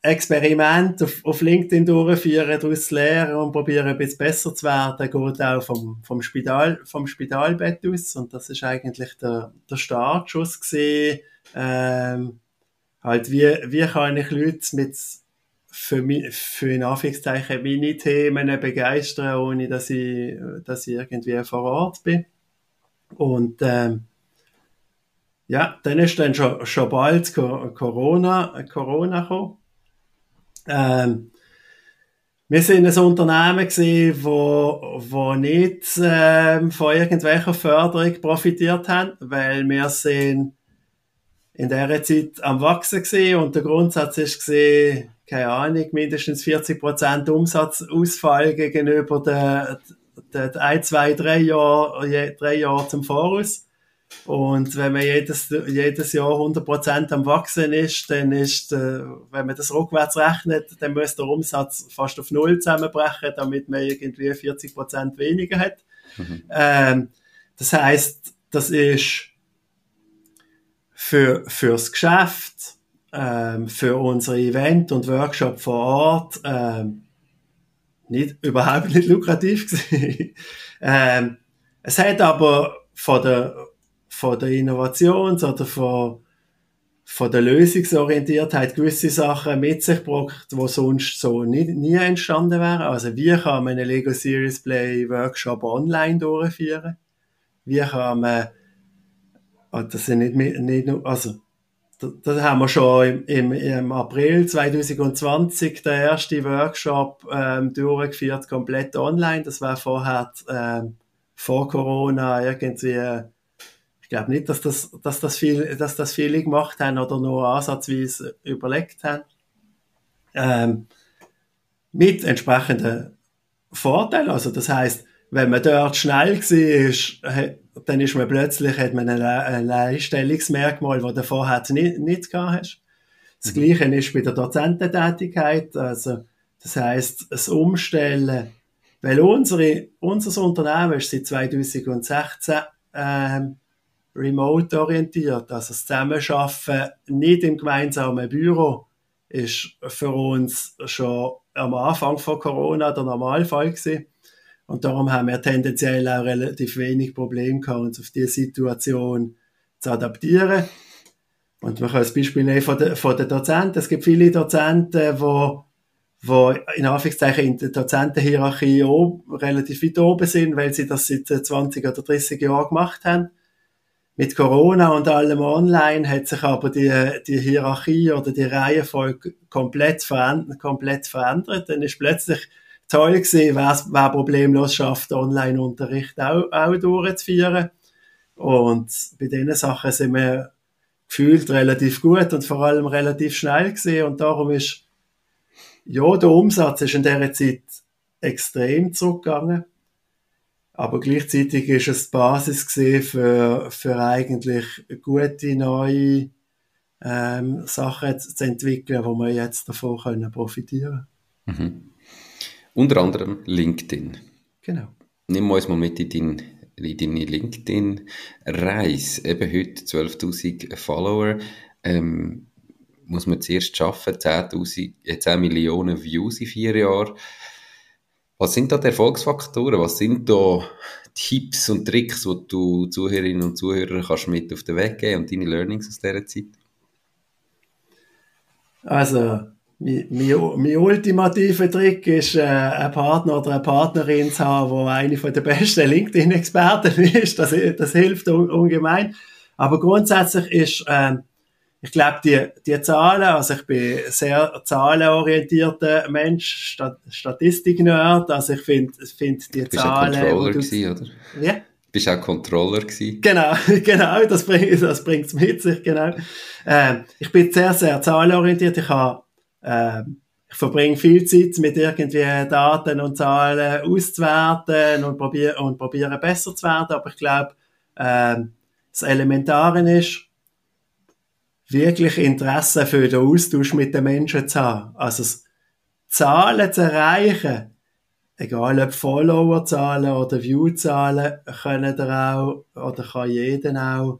Experiment auf LinkedIn durchführen, daraus lernen und probieren, ein bisschen besser zu werden, geht auch vom Spitalbett aus. Und das ist eigentlich der Startschuss gewesen. Halt, wie kann ich Leute mit für in Anführungszeichen meine Themen begeistern, ohne dass ich irgendwie vor Ort bin. Und ja, dann ist dann schon bald Corona gekommen. Wir sind ein Unternehmen gewesen, wo nicht von irgendwelcher Förderung profitiert haben, weil wir sind in dieser Zeit am Wachsen gewesen und der Grundsatz war, keine Ahnung, mindestens 40% Umsatzausfall gegenüber den 3 Jahre zum Voraus. Und wenn man jedes Jahr 100% am Wachsen ist, dann ist, wenn man das rückwärts rechnet, dann muss der Umsatz fast auf 0 zusammenbrechen, damit man irgendwie 40% weniger hat. Mhm. Das heisst, das ist fürs Geschäft, für unsere Event und Workshop vor Ort, überhaupt nicht lukrativ gewesen. Es hat aber von der Innovations- oder von der Lösungsorientiertheit gewisse Sachen mit sich gebracht, die sonst so nie entstanden wären. Also wie kann man einen Lego Serious Play Workshop online durchführen? Wie kann man, das haben wir schon im April 2020 den ersten Workshop durchgeführt, komplett online. Das war vorher vor Corona irgendwie, ich glaube nicht, dass das viele gemacht haben oder nur ansatzweise überlegt haben. Mit entsprechenden Vorteilen. Also das heisst, wenn man dort schnell war, dann ist man plötzlich, hat man ein Leistungsmerkmal, das du vorher nicht gehabt hast. Das Gleiche ist bei der Dozententätigkeit. Also das heisst, das Umstellen, weil unser Unternehmen ist seit 2016 remote orientiert, also das Zusammenarbeiten nicht im gemeinsamen Büro ist für uns schon am Anfang von Corona der Normalfall gewesen. Und darum haben wir tendenziell auch relativ wenig Probleme gehabt, uns auf diese Situation zu adaptieren. Und man kann das Beispiel nehmen von den Dozenten. Es gibt viele Dozenten, die in Anführungszeichen in der Dozentenhierarchie relativ weit oben sind, weil sie das seit 20 oder 30 Jahren gemacht haben. Mit Corona und allem online hat sich aber die Hierarchie oder die Reihenfolge komplett verändert. Dann ist plötzlich toll gewesen, wer problemlos schafft, Online-Unterricht auch durchzuführen. Und bei diesen Sachen sind wir gefühlt relativ gut und vor allem relativ schnell gewesen. Und darum ist, ja, der Umsatz ist in dieser Zeit extrem zurückgegangen. Aber gleichzeitig ist es die Basis gewesen für eigentlich gute, neue Sachen zu entwickeln, wo wir jetzt davon können profitieren können. Mhm. Unter anderem LinkedIn. Genau. Nimm uns mal mit in deine LinkedIn-Reise. Eben heute 12'000 Follower. Muss man zuerst schaffen, 10 Millionen Views in 4 Jahren. Was sind da die Erfolgsfaktoren? Was sind da Tipps und Tricks, die du Zuhörerinnen und Zuhörern kannst mit auf den Weg geben und deine Learnings aus dieser Zeit? Also, mein ultimativer Trick ist, einen Partner oder eine Partnerin zu haben, die eine von den besten LinkedIn-Experten ist. Das hilft ungemein. Aber grundsätzlich ist, ich glaube, die Zahlen, also ich bin sehr zahlenorientierter Mensch, Statistik-Nerd, also ich find die Zahlen... Du bist auch Controller gewesen, oder? Ja. Du bist auch Controller gewesen. Genau, das bringt's mit sich, genau. Ich bin sehr, sehr zahlenorientiert, ich verbringe viel Zeit mit irgendwie Daten und Zahlen auszuwerten und probiere besser zu werden, aber ich glaube, das Elementare ist, wirklich Interesse für den Austausch mit den Menschen zu haben. Also Zahlen zu erreichen, egal ob Followerzahlen oder Viewzahlen, können da auch oder kann jeden auch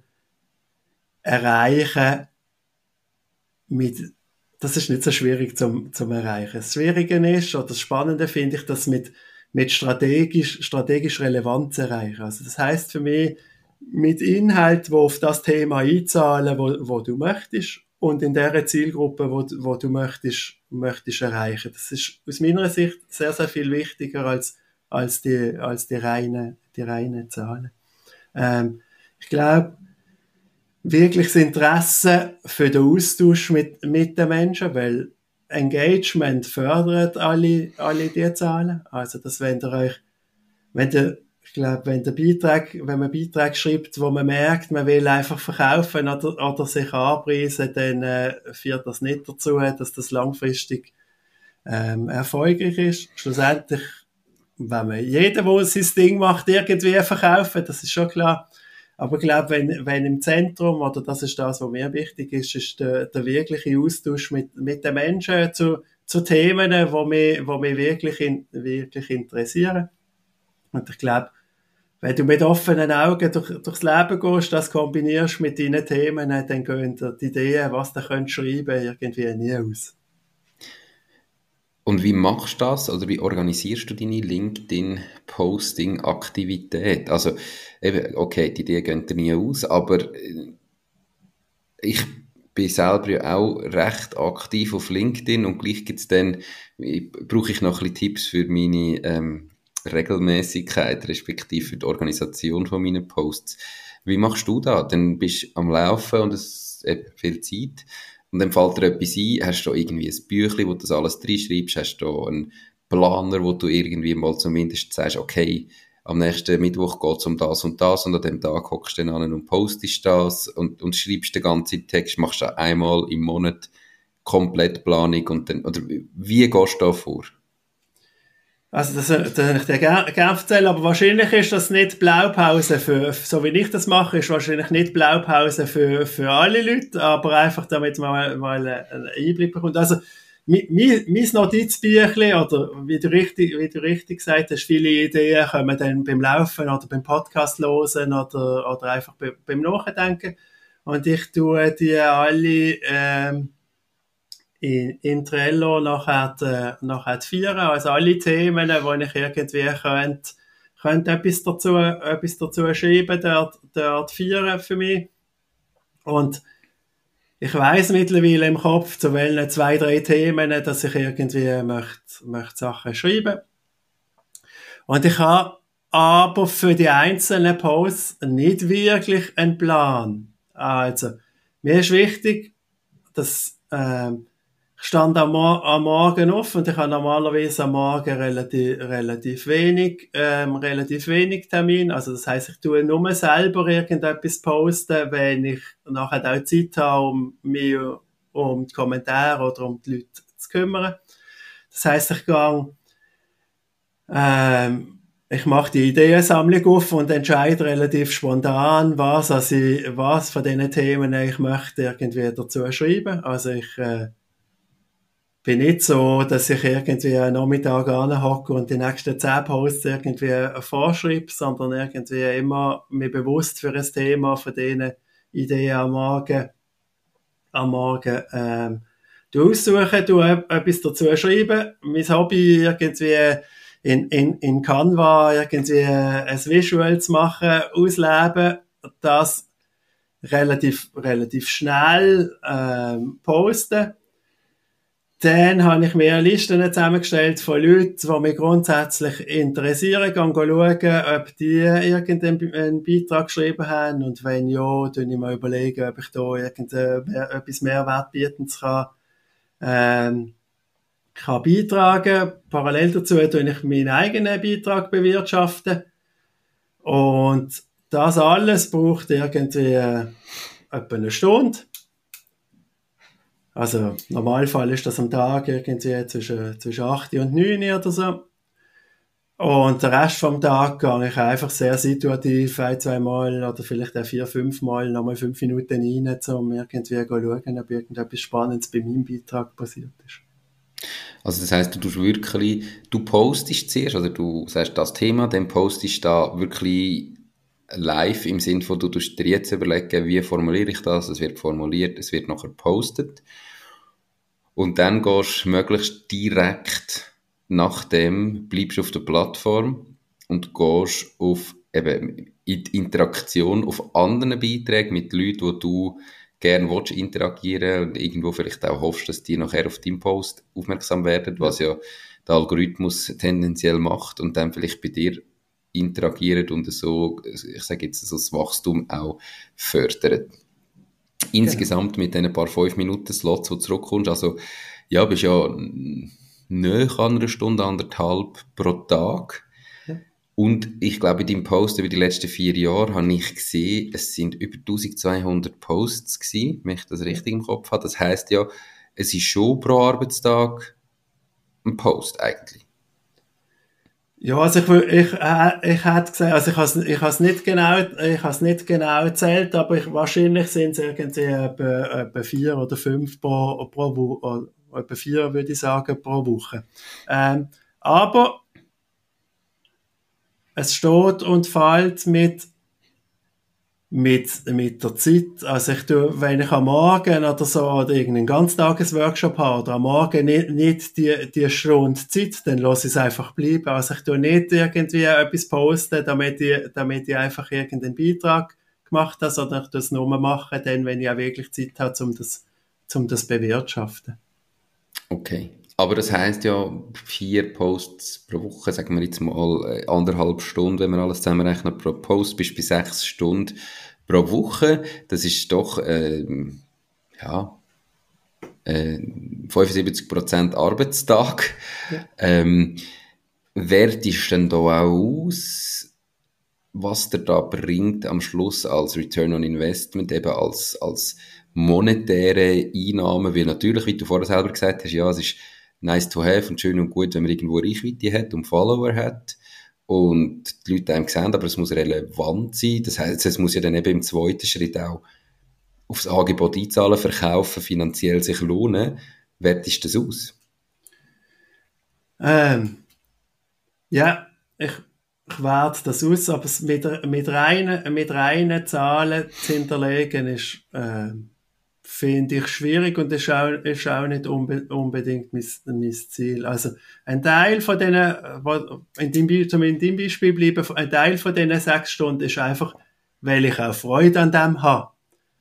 erreichen. Das ist nicht so schwierig zum Erreichen. Das Schwierige ist, oder das Spannende finde ich, das mit strategisch relevant zu erreichen. Also das heisst für mich, mit Inhalt, die auf das Thema einzahlen, wo du möchtest, und in dieser Zielgruppe, die du möchtest erreichen. Das ist aus meiner Sicht sehr, sehr viel wichtiger als die reinen Zahlen. Ich glaube, wirklich das Interesse für den Austausch mit den Menschen, weil Engagement fördert alle diese Zahlen. Also, dass wenn man Beiträge schreibt, wo man merkt, man will einfach verkaufen oder sich anpreisen, dann führt das nicht dazu, dass das langfristig erfolgreich ist. Schlussendlich, wenn man jeder, der sein Ding macht, irgendwie verkaufen, das ist schon klar. Aber ich glaube, wenn im Zentrum, oder das ist das, was mir wichtig ist, ist der wirkliche Austausch mit den Menschen zu Themen, die mich wirklich interessieren. Und ich glaube, wenn du mit offenen Augen durchs Leben gehst, das kombinierst mit deinen Themen, dann gehen die Ideen, was du schreiben könntest, irgendwie nie aus. Und wie machst du das, oder wie organisierst du deine LinkedIn-Posting-Aktivität? Also, eben, okay, die Ideen gehen dir nie aus, aber ich bin selber ja auch recht aktiv auf LinkedIn und gleich gibt's dann, brauche ich noch ein bisschen Tipps für meine Regelmäßigkeit, respektive für die Organisation von meinen Posts. Wie machst du das? Dann bist du am Laufen und es hat viel Zeit. Und dann fällt dir etwas ein, hast du irgendwie ein Büchlein, wo du das alles reinschreibst, hast du einen Planer, wo du irgendwie mal zumindest sagst, okay, am nächsten Mittwoch geht es um das und das und an dem Tag hockst du dann an und postest das und schreibst den ganzen Text, machst du einmal im Monat komplett Planung und dann, oder wie gehst du da vor? Also das kann ich dir gerne erzählen, aber wahrscheinlich ist das nicht Blaupause für, so wie ich das mache, ist wahrscheinlich nicht Blaupause für alle Leute, aber einfach damit man mal einen Einblick bekommt. Also mein Notizbüchlein, oder wie du richtig gesagt hast, viele Ideen kommen dann beim Laufen oder beim Podcast hören oder einfach beim Nachdenken, und ich tue die alle in Trello nachher feiern. Also alle Themen, wo ich irgendwie könnte etwas dazu schreiben, dort feiern für mich. Und ich weiss mittlerweile im Kopf, zu welchen 2-3 Themen, dass ich irgendwie möchte Sachen schreiben. Und ich habe aber für die einzelnen Posts nicht wirklich einen Plan. Also, mir ist wichtig, dass ich stand am Morgen auf, und ich habe normalerweise am Morgen relativ wenig Termin. Also das heisst, ich tue nur selber irgendetwas posten, wenn ich nachher auch Zeit habe, um mich um die Kommentare oder um die Leute zu kümmern. Das heisst, ich mache die Ideensammlung auf und entscheide relativ spontan, was von diesen Themen ich möchte irgendwie dazu schreiben. Also ich bin nicht so, dass ich irgendwie einen Nachmittag anhocke und die nächsten 10 Posts irgendwie vorschreibe, sondern irgendwie immer mir bewusst für ein Thema von diesen Ideen am Morgen aussuchen, du etwas dazu schreiben. Mein Hobby irgendwie in Canva irgendwie ein Visual zu machen, ausleben, das relativ schnell posten. Dann habe ich mir Listen zusammengestellt von Leuten, die mich grundsätzlich interessieren. Gehen schauen, ob die irgendeinen Beitrag geschrieben haben. Und wenn ja, dann ich mir überlegen, ob ich da irgendetwas Mehrwert bieten kann. Ich kann beitragen. Parallel dazu tue ich meinen eigenen Beitrag bewirtschaften. Und das alles braucht irgendwie etwa eine Stunde. Also, im Normalfall ist das am Tag irgendwie zwischen 8 und 9 oder so. Und den Rest vom Tag gehe ich einfach sehr situativ 1-2 Mal oder vielleicht auch 4-5 Mal nochmal 5 Minuten rein, um irgendwie zu schauen, ob irgendetwas Spannendes bei meinem Beitrag passiert ist. Also das heisst, du postest zuerst, also du sagst das Thema, dann postest du da wirklich live im Sinne von, du musst dir jetzt überlegen, wie formuliere ich das, es wird formuliert, es wird nachher gepostet, und dann gehst du möglichst direkt nach dem, bleibst auf der Plattform und gehst auf eben in die Interaktion auf anderen Beiträgen mit Leuten, die du gerne interagieren und irgendwo vielleicht auch hoffst, dass die nachher auf deinen Post aufmerksam werden, was ja der Algorithmus tendenziell macht und dann vielleicht bei dir interagieren und so, ich sage jetzt, so das Wachstum auch fördern. Insgesamt mit diesen paar 5-Minuten-Slots, wo du zurückkommst, also ja, bist ja nahe an einer Stunde, 1,5 pro Tag. Und ich glaube, in deinem Post über die letzten 4 Jahre habe ich gesehen, es sind über 1200 Posts gewesen, wenn ich das richtig im Kopf habe. Das heisst ja, es ist schon pro Arbeitstag ein Post eigentlich. Ja, also ich hätte gesagt, also ich habe es nicht genau erzählt, aber wahrscheinlich sind es irgendwie etwa 4 oder 5 pro Woche, etwa 4 würde ich sagen, pro Woche. Aber es steht und fällt mit der Zeit. Also ich tue, wenn ich am Morgen oder so oder irgendeinen Ganztagesworkshop habe oder am Morgen nicht die Stunde Zeit, dann lasse ich es einfach bleiben. Also ich tue nicht irgendwie etwas posten, damit ich einfach irgendeinen Beitrag gemacht habe, sondern ich tue es nur machen, dann, wenn ich auch wirklich Zeit habe, um das bewirtschaften. Okay. Aber das heisst ja, 4 Posts pro Woche, sagen wir jetzt mal 1,5 Stunden, wenn wir alles zusammenrechnen, pro Post, bist du bei 6 Stunden pro Woche. Das ist doch, 75% Arbeitstag. Ja. Wertest du denn da auch aus, was dir da bringt am Schluss als Return on Investment, eben als monetäre Einnahmen? Weil natürlich, wie du vorher selber gesagt hast, ja, es ist nice to have und schön und gut, wenn man irgendwo Reichweite hat und Follower hat und die Leute einem sehen, aber es muss relevant sein. Das heisst, es muss ja dann eben im zweiten Schritt auch aufs Angebot einzahlen, verkaufen, finanziell sich lohnen. Wertest du das aus? Ich werte das aus, aber es mit reinen Zahlen zu hinterlegen ist... finde ich schwierig und ist auch nicht unbedingt mein Ziel. Also ein Teil von denen, in dem Beispiel bleiben, ein Teil von diesen 6 Stunden ist einfach, weil ich auch Freude an dem habe.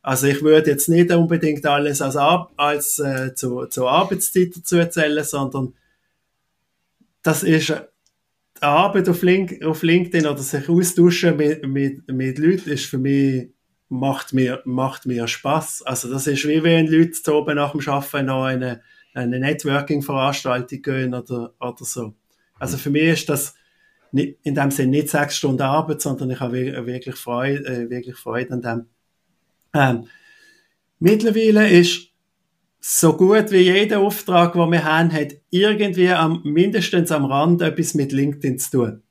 Also ich würde jetzt nicht unbedingt alles zur Arbeitszeit dazu zählen, sondern das ist die Arbeit auf LinkedIn oder sich austauschen mit Leuten ist für mich macht mir Spass. Also das ist wie wenn Leute zu oben nach dem Arbeiten noch eine Networking-Veranstaltung gehen oder so. Also für mich ist das nicht, in dem Sinne nicht 6 Stunden Arbeit, sondern ich habe wirklich Freude an dem. Mittlerweile ist so gut wie jeder Auftrag, den wir haben, hat irgendwie mindestens am Rand etwas mit LinkedIn zu tun.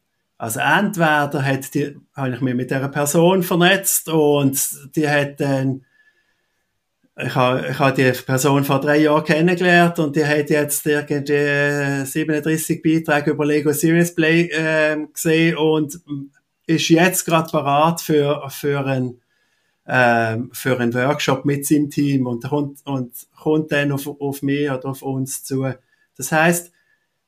Also entweder habe ich mich mit dieser Person vernetzt und die hat dann, ich habe die Person vor 3 Jahren kennengelernt und die hat jetzt irgendwie 37 Beiträge über Lego Serious Play gesehen und ist jetzt gerade parat für einen Workshop mit seinem Team und kommt dann auf mich oder auf uns zu. Das heisst,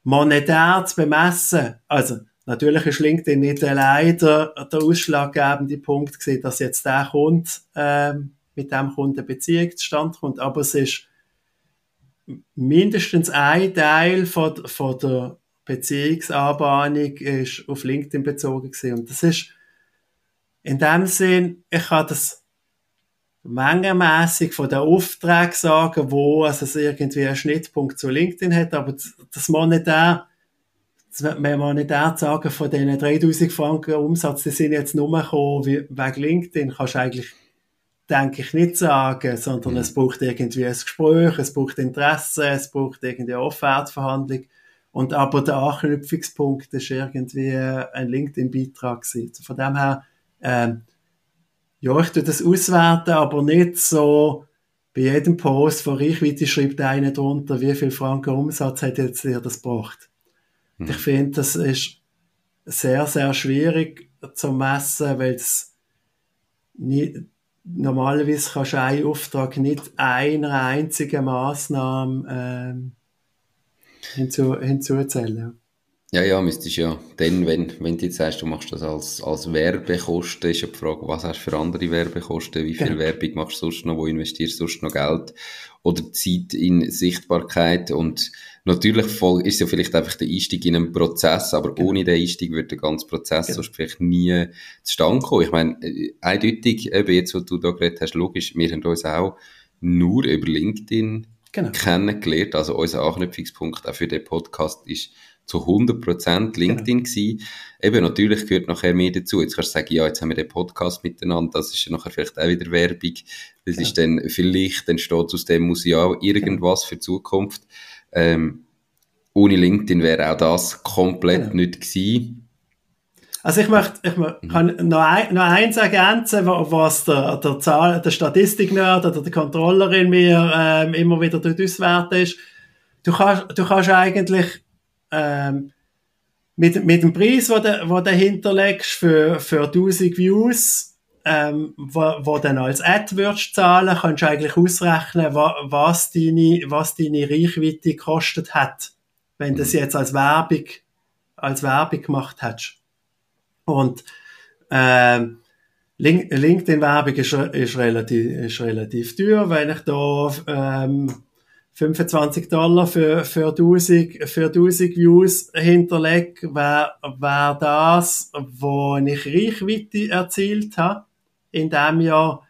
monetär zu bemessen, also natürlich ist LinkedIn nicht leider der ausschlaggebende Punkt gewesen, dass jetzt der Kunde mit dem Kunden Beziehung zustande kommt, aber es ist mindestens ein Teil von der Beziehungsanbahnung ist auf LinkedIn bezogen gewesen. Und das ist in dem Sinn, ich kann das mengenmässig von den Aufträgen sagen, wo also es irgendwie einen Schnittpunkt zu LinkedIn hat, aber das monetär, wenn man nicht sagen, von diesen 3000 Franken Umsatz, die sind jetzt nur gekommen wegen LinkedIn, kannst du eigentlich, denke ich, nicht sagen, sondern es braucht irgendwie ein Gespräch, es braucht Interesse, es braucht irgendeine Offertverhandlung. Und aber der Anknüpfungspunkt ist irgendwie ein LinkedIn-Beitrag gewesen. Von dem her, ich tue das auswerten, aber nicht so, bei jedem Post von Reichweite schreibt einer drunter, wie viel Franken Umsatz hat jetzt dir das gebracht. Ich finde, das ist sehr, sehr schwierig zu messen, weil es normalerweise kannst du einen Auftrag nicht einer einzigen Massnahme hinzuzählen. Ja, müsstest ja. Dann, wenn du jetzt sagst, du machst das als Werbekosten, ist ja die Frage, was hast du für andere Werbekosten, wie viel Werbung machst du sonst noch, wo investierst du sonst noch Geld oder Zeit in Sichtbarkeit, und natürlich ist ja vielleicht einfach der Einstieg in einen Prozess, aber ohne den Einstieg würde der ganze Prozess sonst vielleicht nie zustande kommen. Ich meine, eindeutig, eben jetzt, was du da geredet hast, logisch, wir haben uns auch nur über LinkedIn kennengelernt, also unser Anknüpfungspunkt auch für den Podcast ist zu 100% LinkedIn gewesen. Eben, natürlich gehört nachher mehr dazu. Jetzt kannst du sagen, ja, jetzt haben wir den Podcast miteinander, das ist ja nachher vielleicht auch wieder Werbung. Das ist dann vielleicht, entsteht aus dem Museum irgendwas für die Zukunft. Ohne LinkedIn wäre auch das komplett nicht gewesen. Also ich kann noch eins ergänzen, was der Statistik-Nerd oder der Controllerin mir immer wieder dort auswert ist. Du kannst eigentlich mit dem Preis, den du hinterlegst für 1000 Views, wo dann als Ad würdest zahlen, kannst du eigentlich ausrechnen, was deine Reichweite gekostet hat, wenn du es jetzt als Werbung gemacht hättest. Und LinkedIn-Werbung ist relativ teuer, wenn ich da $25 für 1000 Views hinterlege, wäre das, wo ich Reichweite erzielt habe in diesem Jahr.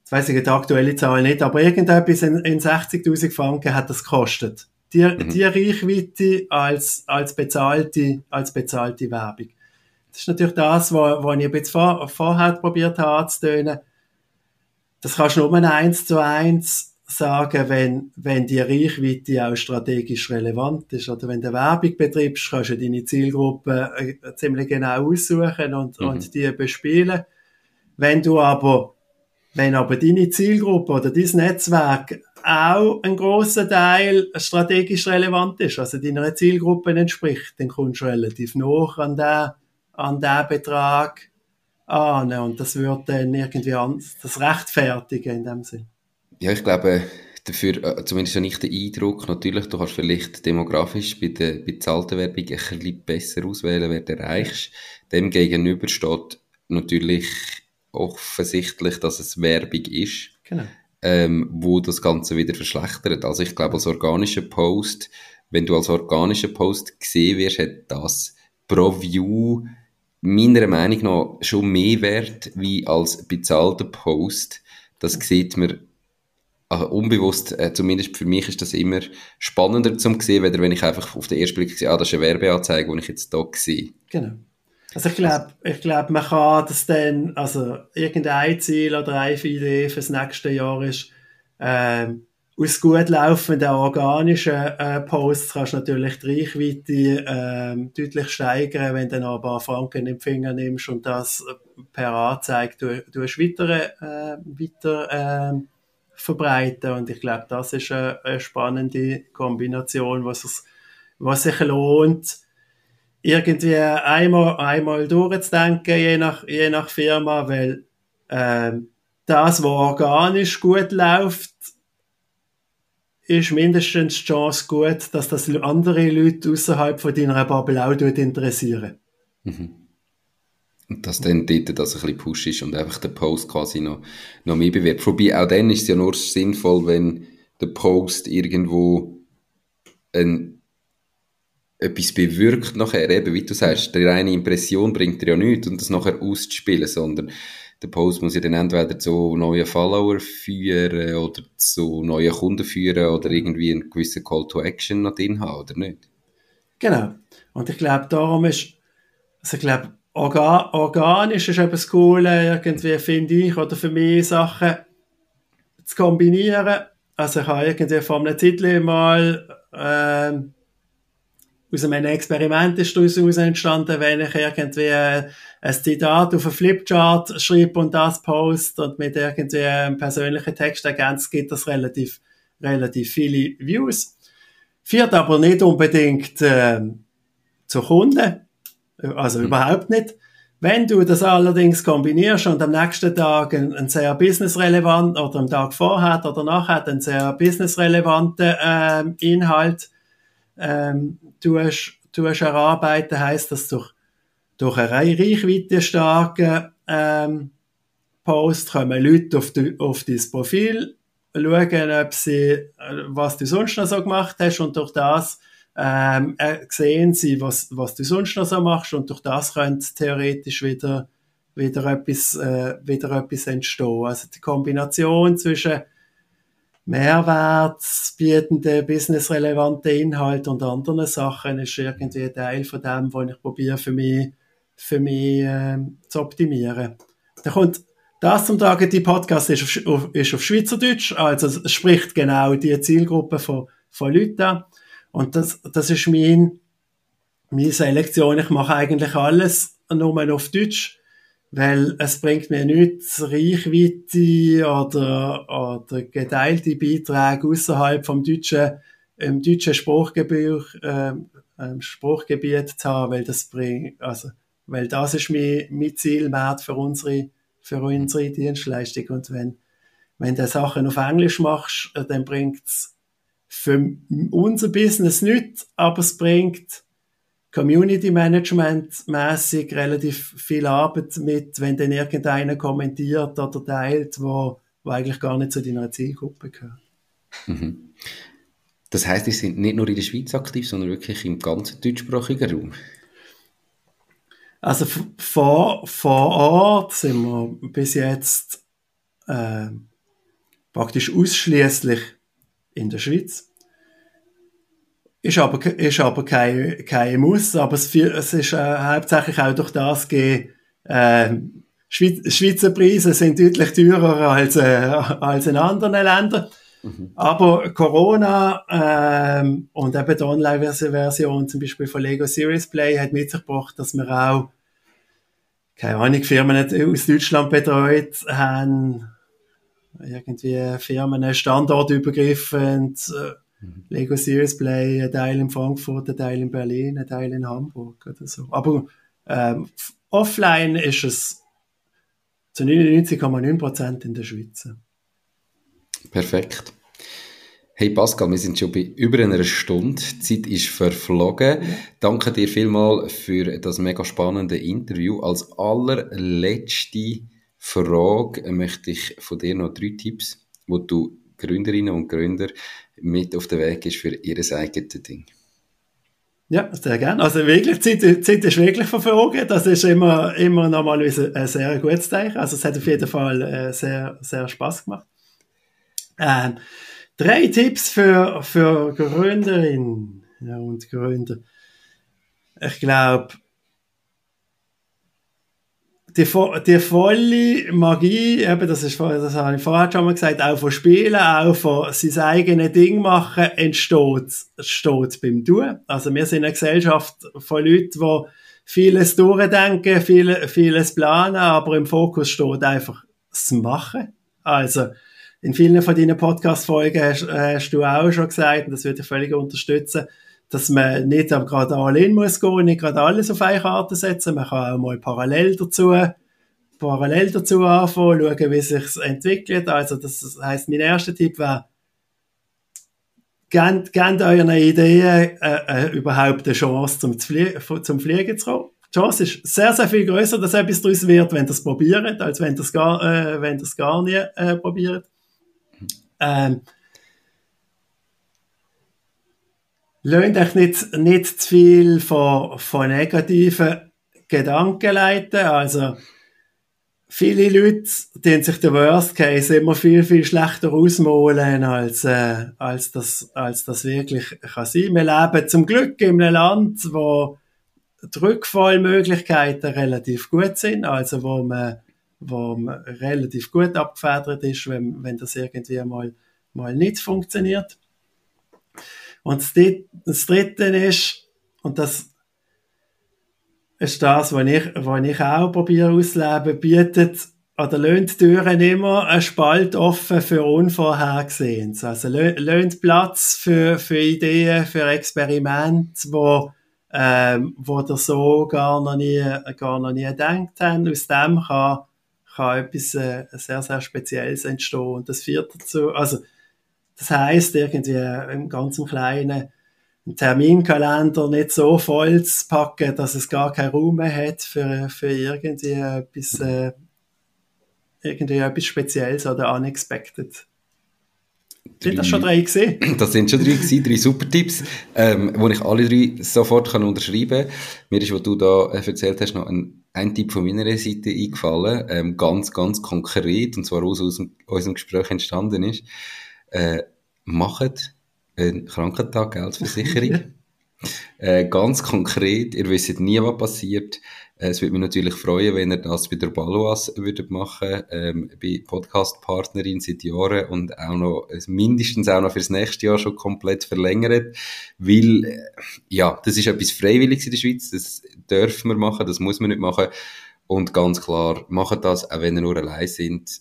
Jetzt weiss ich die aktuelle Zahl nicht, aber irgendetwas in 60'000 Franken hat das gekostet. Die Reichweite als bezahlte Werbung. Das ist natürlich das, was ich jetzt vorher probiert habe anzutönen. Das kannst du nur 1:1 sagen, wenn die Reichweite auch strategisch relevant ist. Oder wenn du Werbung betreibst, kannst du deine Zielgruppe ziemlich genau aussuchen und die bespielen. Wenn aber deine Zielgruppe oder dein Netzwerk auch ein grosser Teil strategisch relevant ist, also deiner Zielgruppe entspricht, dann kommst du relativ nah an diesen Betrag an. Und das würde dann irgendwie das rechtfertigen in dem Sinn. Ja, ich glaube, dafür, zumindest habe ich den Eindruck, natürlich, du kannst vielleicht demografisch bei der bezahlten Werbung ein bisschen besser auswählen, wer du erreichst. Dem gegenüber steht natürlich offensichtlich, dass es Werbung ist, wo das Ganze wieder verschlechtert. Also ich glaube, wenn du als organischer Post gesehen wirst, hat das pro View meiner Meinung nach schon mehr Wert wie als bezahlter Post. Das sieht man unbewusst, zumindest für mich ist das immer spannender zum sehen, weder wenn ich einfach auf den ersten Blick sehe, das ist eine Werbeanzeige, die ich jetzt hier sehe. Genau. Also ich glaube, man kann das dann, also irgendein Ziel oder eine Idee fürs nächste Jahr ist, aus gut laufenden organischen Posts kannst du natürlich die Reichweite deutlich steigern, wenn du noch ein paar Franken in den Finger nimmst und das per Anzeige weiter verbreiten. Und ich glaube, das ist eine spannende Kombination, was sich lohnt, irgendwie einmal durchzudenken, je nach Firma, weil das, was organisch gut läuft, ist mindestens die Chance gut, dass das andere Leute außerhalb von deiner Bubble auch interessieren. Und dass dann dort das ein bisschen Push ist und einfach der Post quasi noch mehr bewirbt. Wobei auch dann ist es ja nur sinnvoll, wenn der Post irgendwo etwas bewirkt nachher. Eben, wie du sagst, die reine Impression bringt dir ja nichts und das nachher auszuspielen, sondern der Post muss ja dann entweder zu neuen Follower führen oder zu neuen Kunden führen oder irgendwie einen gewissen Call to Action noch drin haben, oder nicht? Genau. Und ich glaube, darum ist, also ich glaube, organisch ist etwas Cooles, irgendwie finde ich, oder für mich Sachen zu kombinieren. Also ich habe irgendwie vor einer Zeit mal aus einem Experiment ist daraus entstanden, wenn ich irgendwie ein Zitat auf einen Flipchart schreibe und das poste und mit irgendwie einem persönlichen Text ergänzt, gibt das relativ viele Views. Führt aber nicht unbedingt zu Kunden, also überhaupt nicht. Wenn du das allerdings kombinierst und am nächsten Tag einen sehr businessrelevanten oder am Tag vorher oder nachher einen sehr businessrelevanten Inhalt, du hast erarbeiten, heisst das durch eine reichweitenstarke Post kommen Leute auf dein Profil, schauen, was du sonst noch so gemacht hast, und durch das sehen sie, was du sonst noch so machst, und durch das könnte theoretisch wieder etwas entstehen. Also die Kombination zwischen mehrwertsbietenden, businessrelevanten Inhalten und anderen Sachen ist irgendwie ein Teil von dem, was ich probiere für mich zu optimieren. Da kommt das zum Tage, die Podcast ist auf Schweizerdeutsch, also es spricht genau die Zielgruppe von Leuten an. Und das ist meine Selektion. Ich mache eigentlich alles nur auf Deutsch, weil es bringt mir nichts, Reichweite oder geteilte Beiträge außerhalb im deutschen Spruchgebiet zu haben, weil das ist mein Zielwert für unsere Dienstleistung. Und wenn du Sachen auf Englisch machst, dann bringt es für unser Business nichts, aber es bringt Community-Management-mässig relativ viel Arbeit mit, wenn dann irgendeiner kommentiert oder teilt, wo eigentlich gar nicht zu deiner Zielgruppe gehört. Mhm. Das heisst, die sind nicht nur in der Schweiz aktiv, sondern wirklich im ganzen deutschsprachigen Raum? Also vor Ort sind wir bis jetzt praktisch ausschließlich in der Schweiz. Ist aber kein Muss, aber es ist hauptsächlich auch durch das gegeben. Schweizer Preise sind deutlich teurer als in anderen Ländern. Mhm. Aber Corona und eben die Online-Version zum Beispiel von Lego Serious Play hat mit sich gebracht, dass wir auch, keine Ahnung, Firmen aus Deutschland betreut haben, irgendwie Firmen standortübergreifend, Lego Serious Play, ein Teil in Frankfurt, ein Teil in Berlin, ein Teil in Hamburg oder so. Aber offline ist es zu 99,9% in der Schweiz. Perfekt. Hey Pascal, wir sind schon bei über einer Stunde. Die Zeit ist verflogen. Danke dir vielmals für das mega spannende Interview. Als allerletzte Frage möchte ich von dir noch 3 Tipps, die du Gründerinnen und Gründer mit auf den Weg gibst für ihr eigenes Ding. Ja, sehr gerne. Also wirklich, Zeit ist wirklich verflogen. Das ist immer nochmal ein sehr gutes Zeichen. Also es hat auf jeden Fall sehr, sehr Spass gemacht. 3 Tipps für Gründerinnen und Gründer. Ich glaube, die volle Magie, eben, das habe ich vorher schon mal gesagt, auch von Spielen, auch von sein eigenes Ding machen, entsteht beim Tun. Also wir sind eine Gesellschaft von Leuten, die vieles durchdenken, vieles planen, aber im Fokus steht einfach das Machen. Also in vielen von deinen Podcast-Folgen hast du auch schon gesagt, und das würde ich völlig unterstützen, dass man nicht gerade allein muss gehen, nicht gerade alles auf eine Karte setzen. Man kann auch mal parallel dazu anfangen, schauen, wie es sich entwickelt. Also das heisst, mein erster Tipp wäre, gebt euren Ideen überhaupt eine Chance, zum Fliegen zu kommen. Die Chance ist sehr, sehr viel grösser, dass etwas daraus wird, wenn ihr es probiert, als wenn ihr es gar nie probiert. Lasst euch nicht zu viel von negativen Gedanken leiten. Also, viele Leute, die sich den Worst Case immer viel, viel schlechter ausmalen, als das wirklich kann sein. Wir leben zum Glück in einem Land, wo die Rückfallmöglichkeiten relativ gut sind. Also, wo man relativ gut abgefedert ist, wenn das irgendwie mal nicht funktioniert. Und das Dritte ist, und das ist das, was ich auch probiere auszuleben, bietet oder lönt Türen immer einen Spalt offen für Unvorhergesehenes. Also lönt Platz für Ideen, für Experimente, wo ihr so gar noch nie gedacht habt. Aus dem kann etwas sehr, sehr Spezielles entstehen. Und das führt dazu, also das heisst, irgendwie im ganzen Kleinen einen Terminkalender nicht so voll zu packen, dass es gar keinen Raum mehr hat für irgendwie etwas Spezielles oder unexpected. Sind das schon drei gesehen? Das sind schon drei super Tipps, die ich alle drei sofort unterschreiben kann. Mir ist, was du da erzählt hast, noch ein Tipp von meiner Seite eingefallen, ganz, ganz konkret, und zwar aus unserem Gespräch entstanden ist. Macht einen Krankentag Geldversicherung. Ganz konkret, ihr wisst nie, was passiert. Es würde mich natürlich freuen, wenn ihr das bei der Baloise würdet machen, bei Podcast-Partnerin seit Jahren und auch noch, mindestens auch noch fürs nächste Jahr schon komplett verlängert, weil, ja, das ist etwas Freiwilliges in der Schweiz, das dürfen wir machen, das muss man nicht machen, und ganz klar, macht das, auch wenn ihr nur allein seid,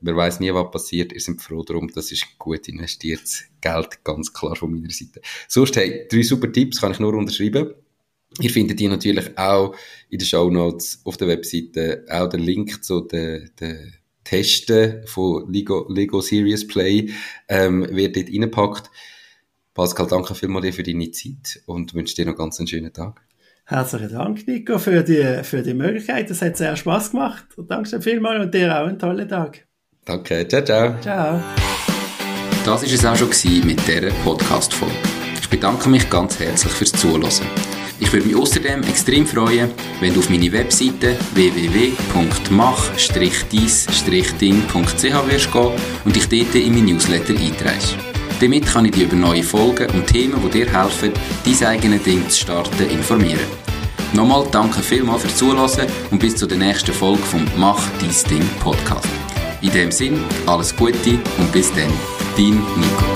man weiss nie, was passiert, ihr seid froh darum, das ist gut investiertes Geld, ganz klar von meiner Seite. Sonst, hey, 3 super Tipps, kann ich nur unterschreiben. Ihr findet die natürlich auch in den Shownotes auf der Webseite, auch den Link zu den Testen von Lego Serious Play wird dort reingepackt. Pascal, danke vielmals dir für deine Zeit und wünsche dir noch ganz einen schönen Tag. Herzlichen Dank, Nico, für die Möglichkeit. Das hat sehr Spass gemacht. Danke vielmals und dir auch einen tollen Tag. Danke, ciao, ciao. Ciao. Das war es auch schon mit dieser Podcast-Folge. Ich bedanke mich ganz herzlich fürs Zuhören. Ich würde mich außerdem extrem freuen, wenn du auf meine Webseite www.mach-dein-ding.ch wirst gehen und dich dort in mein Newsletter einträgst. Damit kann ich dich über neue Folgen und Themen, die dir helfen, dein eigenes Ding zu starten, informieren. Nochmal danke vielmals fürs Zuhören und bis zur nächsten Folge vom Mach dein Ding Podcast. In diesem Sinne, alles Gute und bis dann, dein Nico.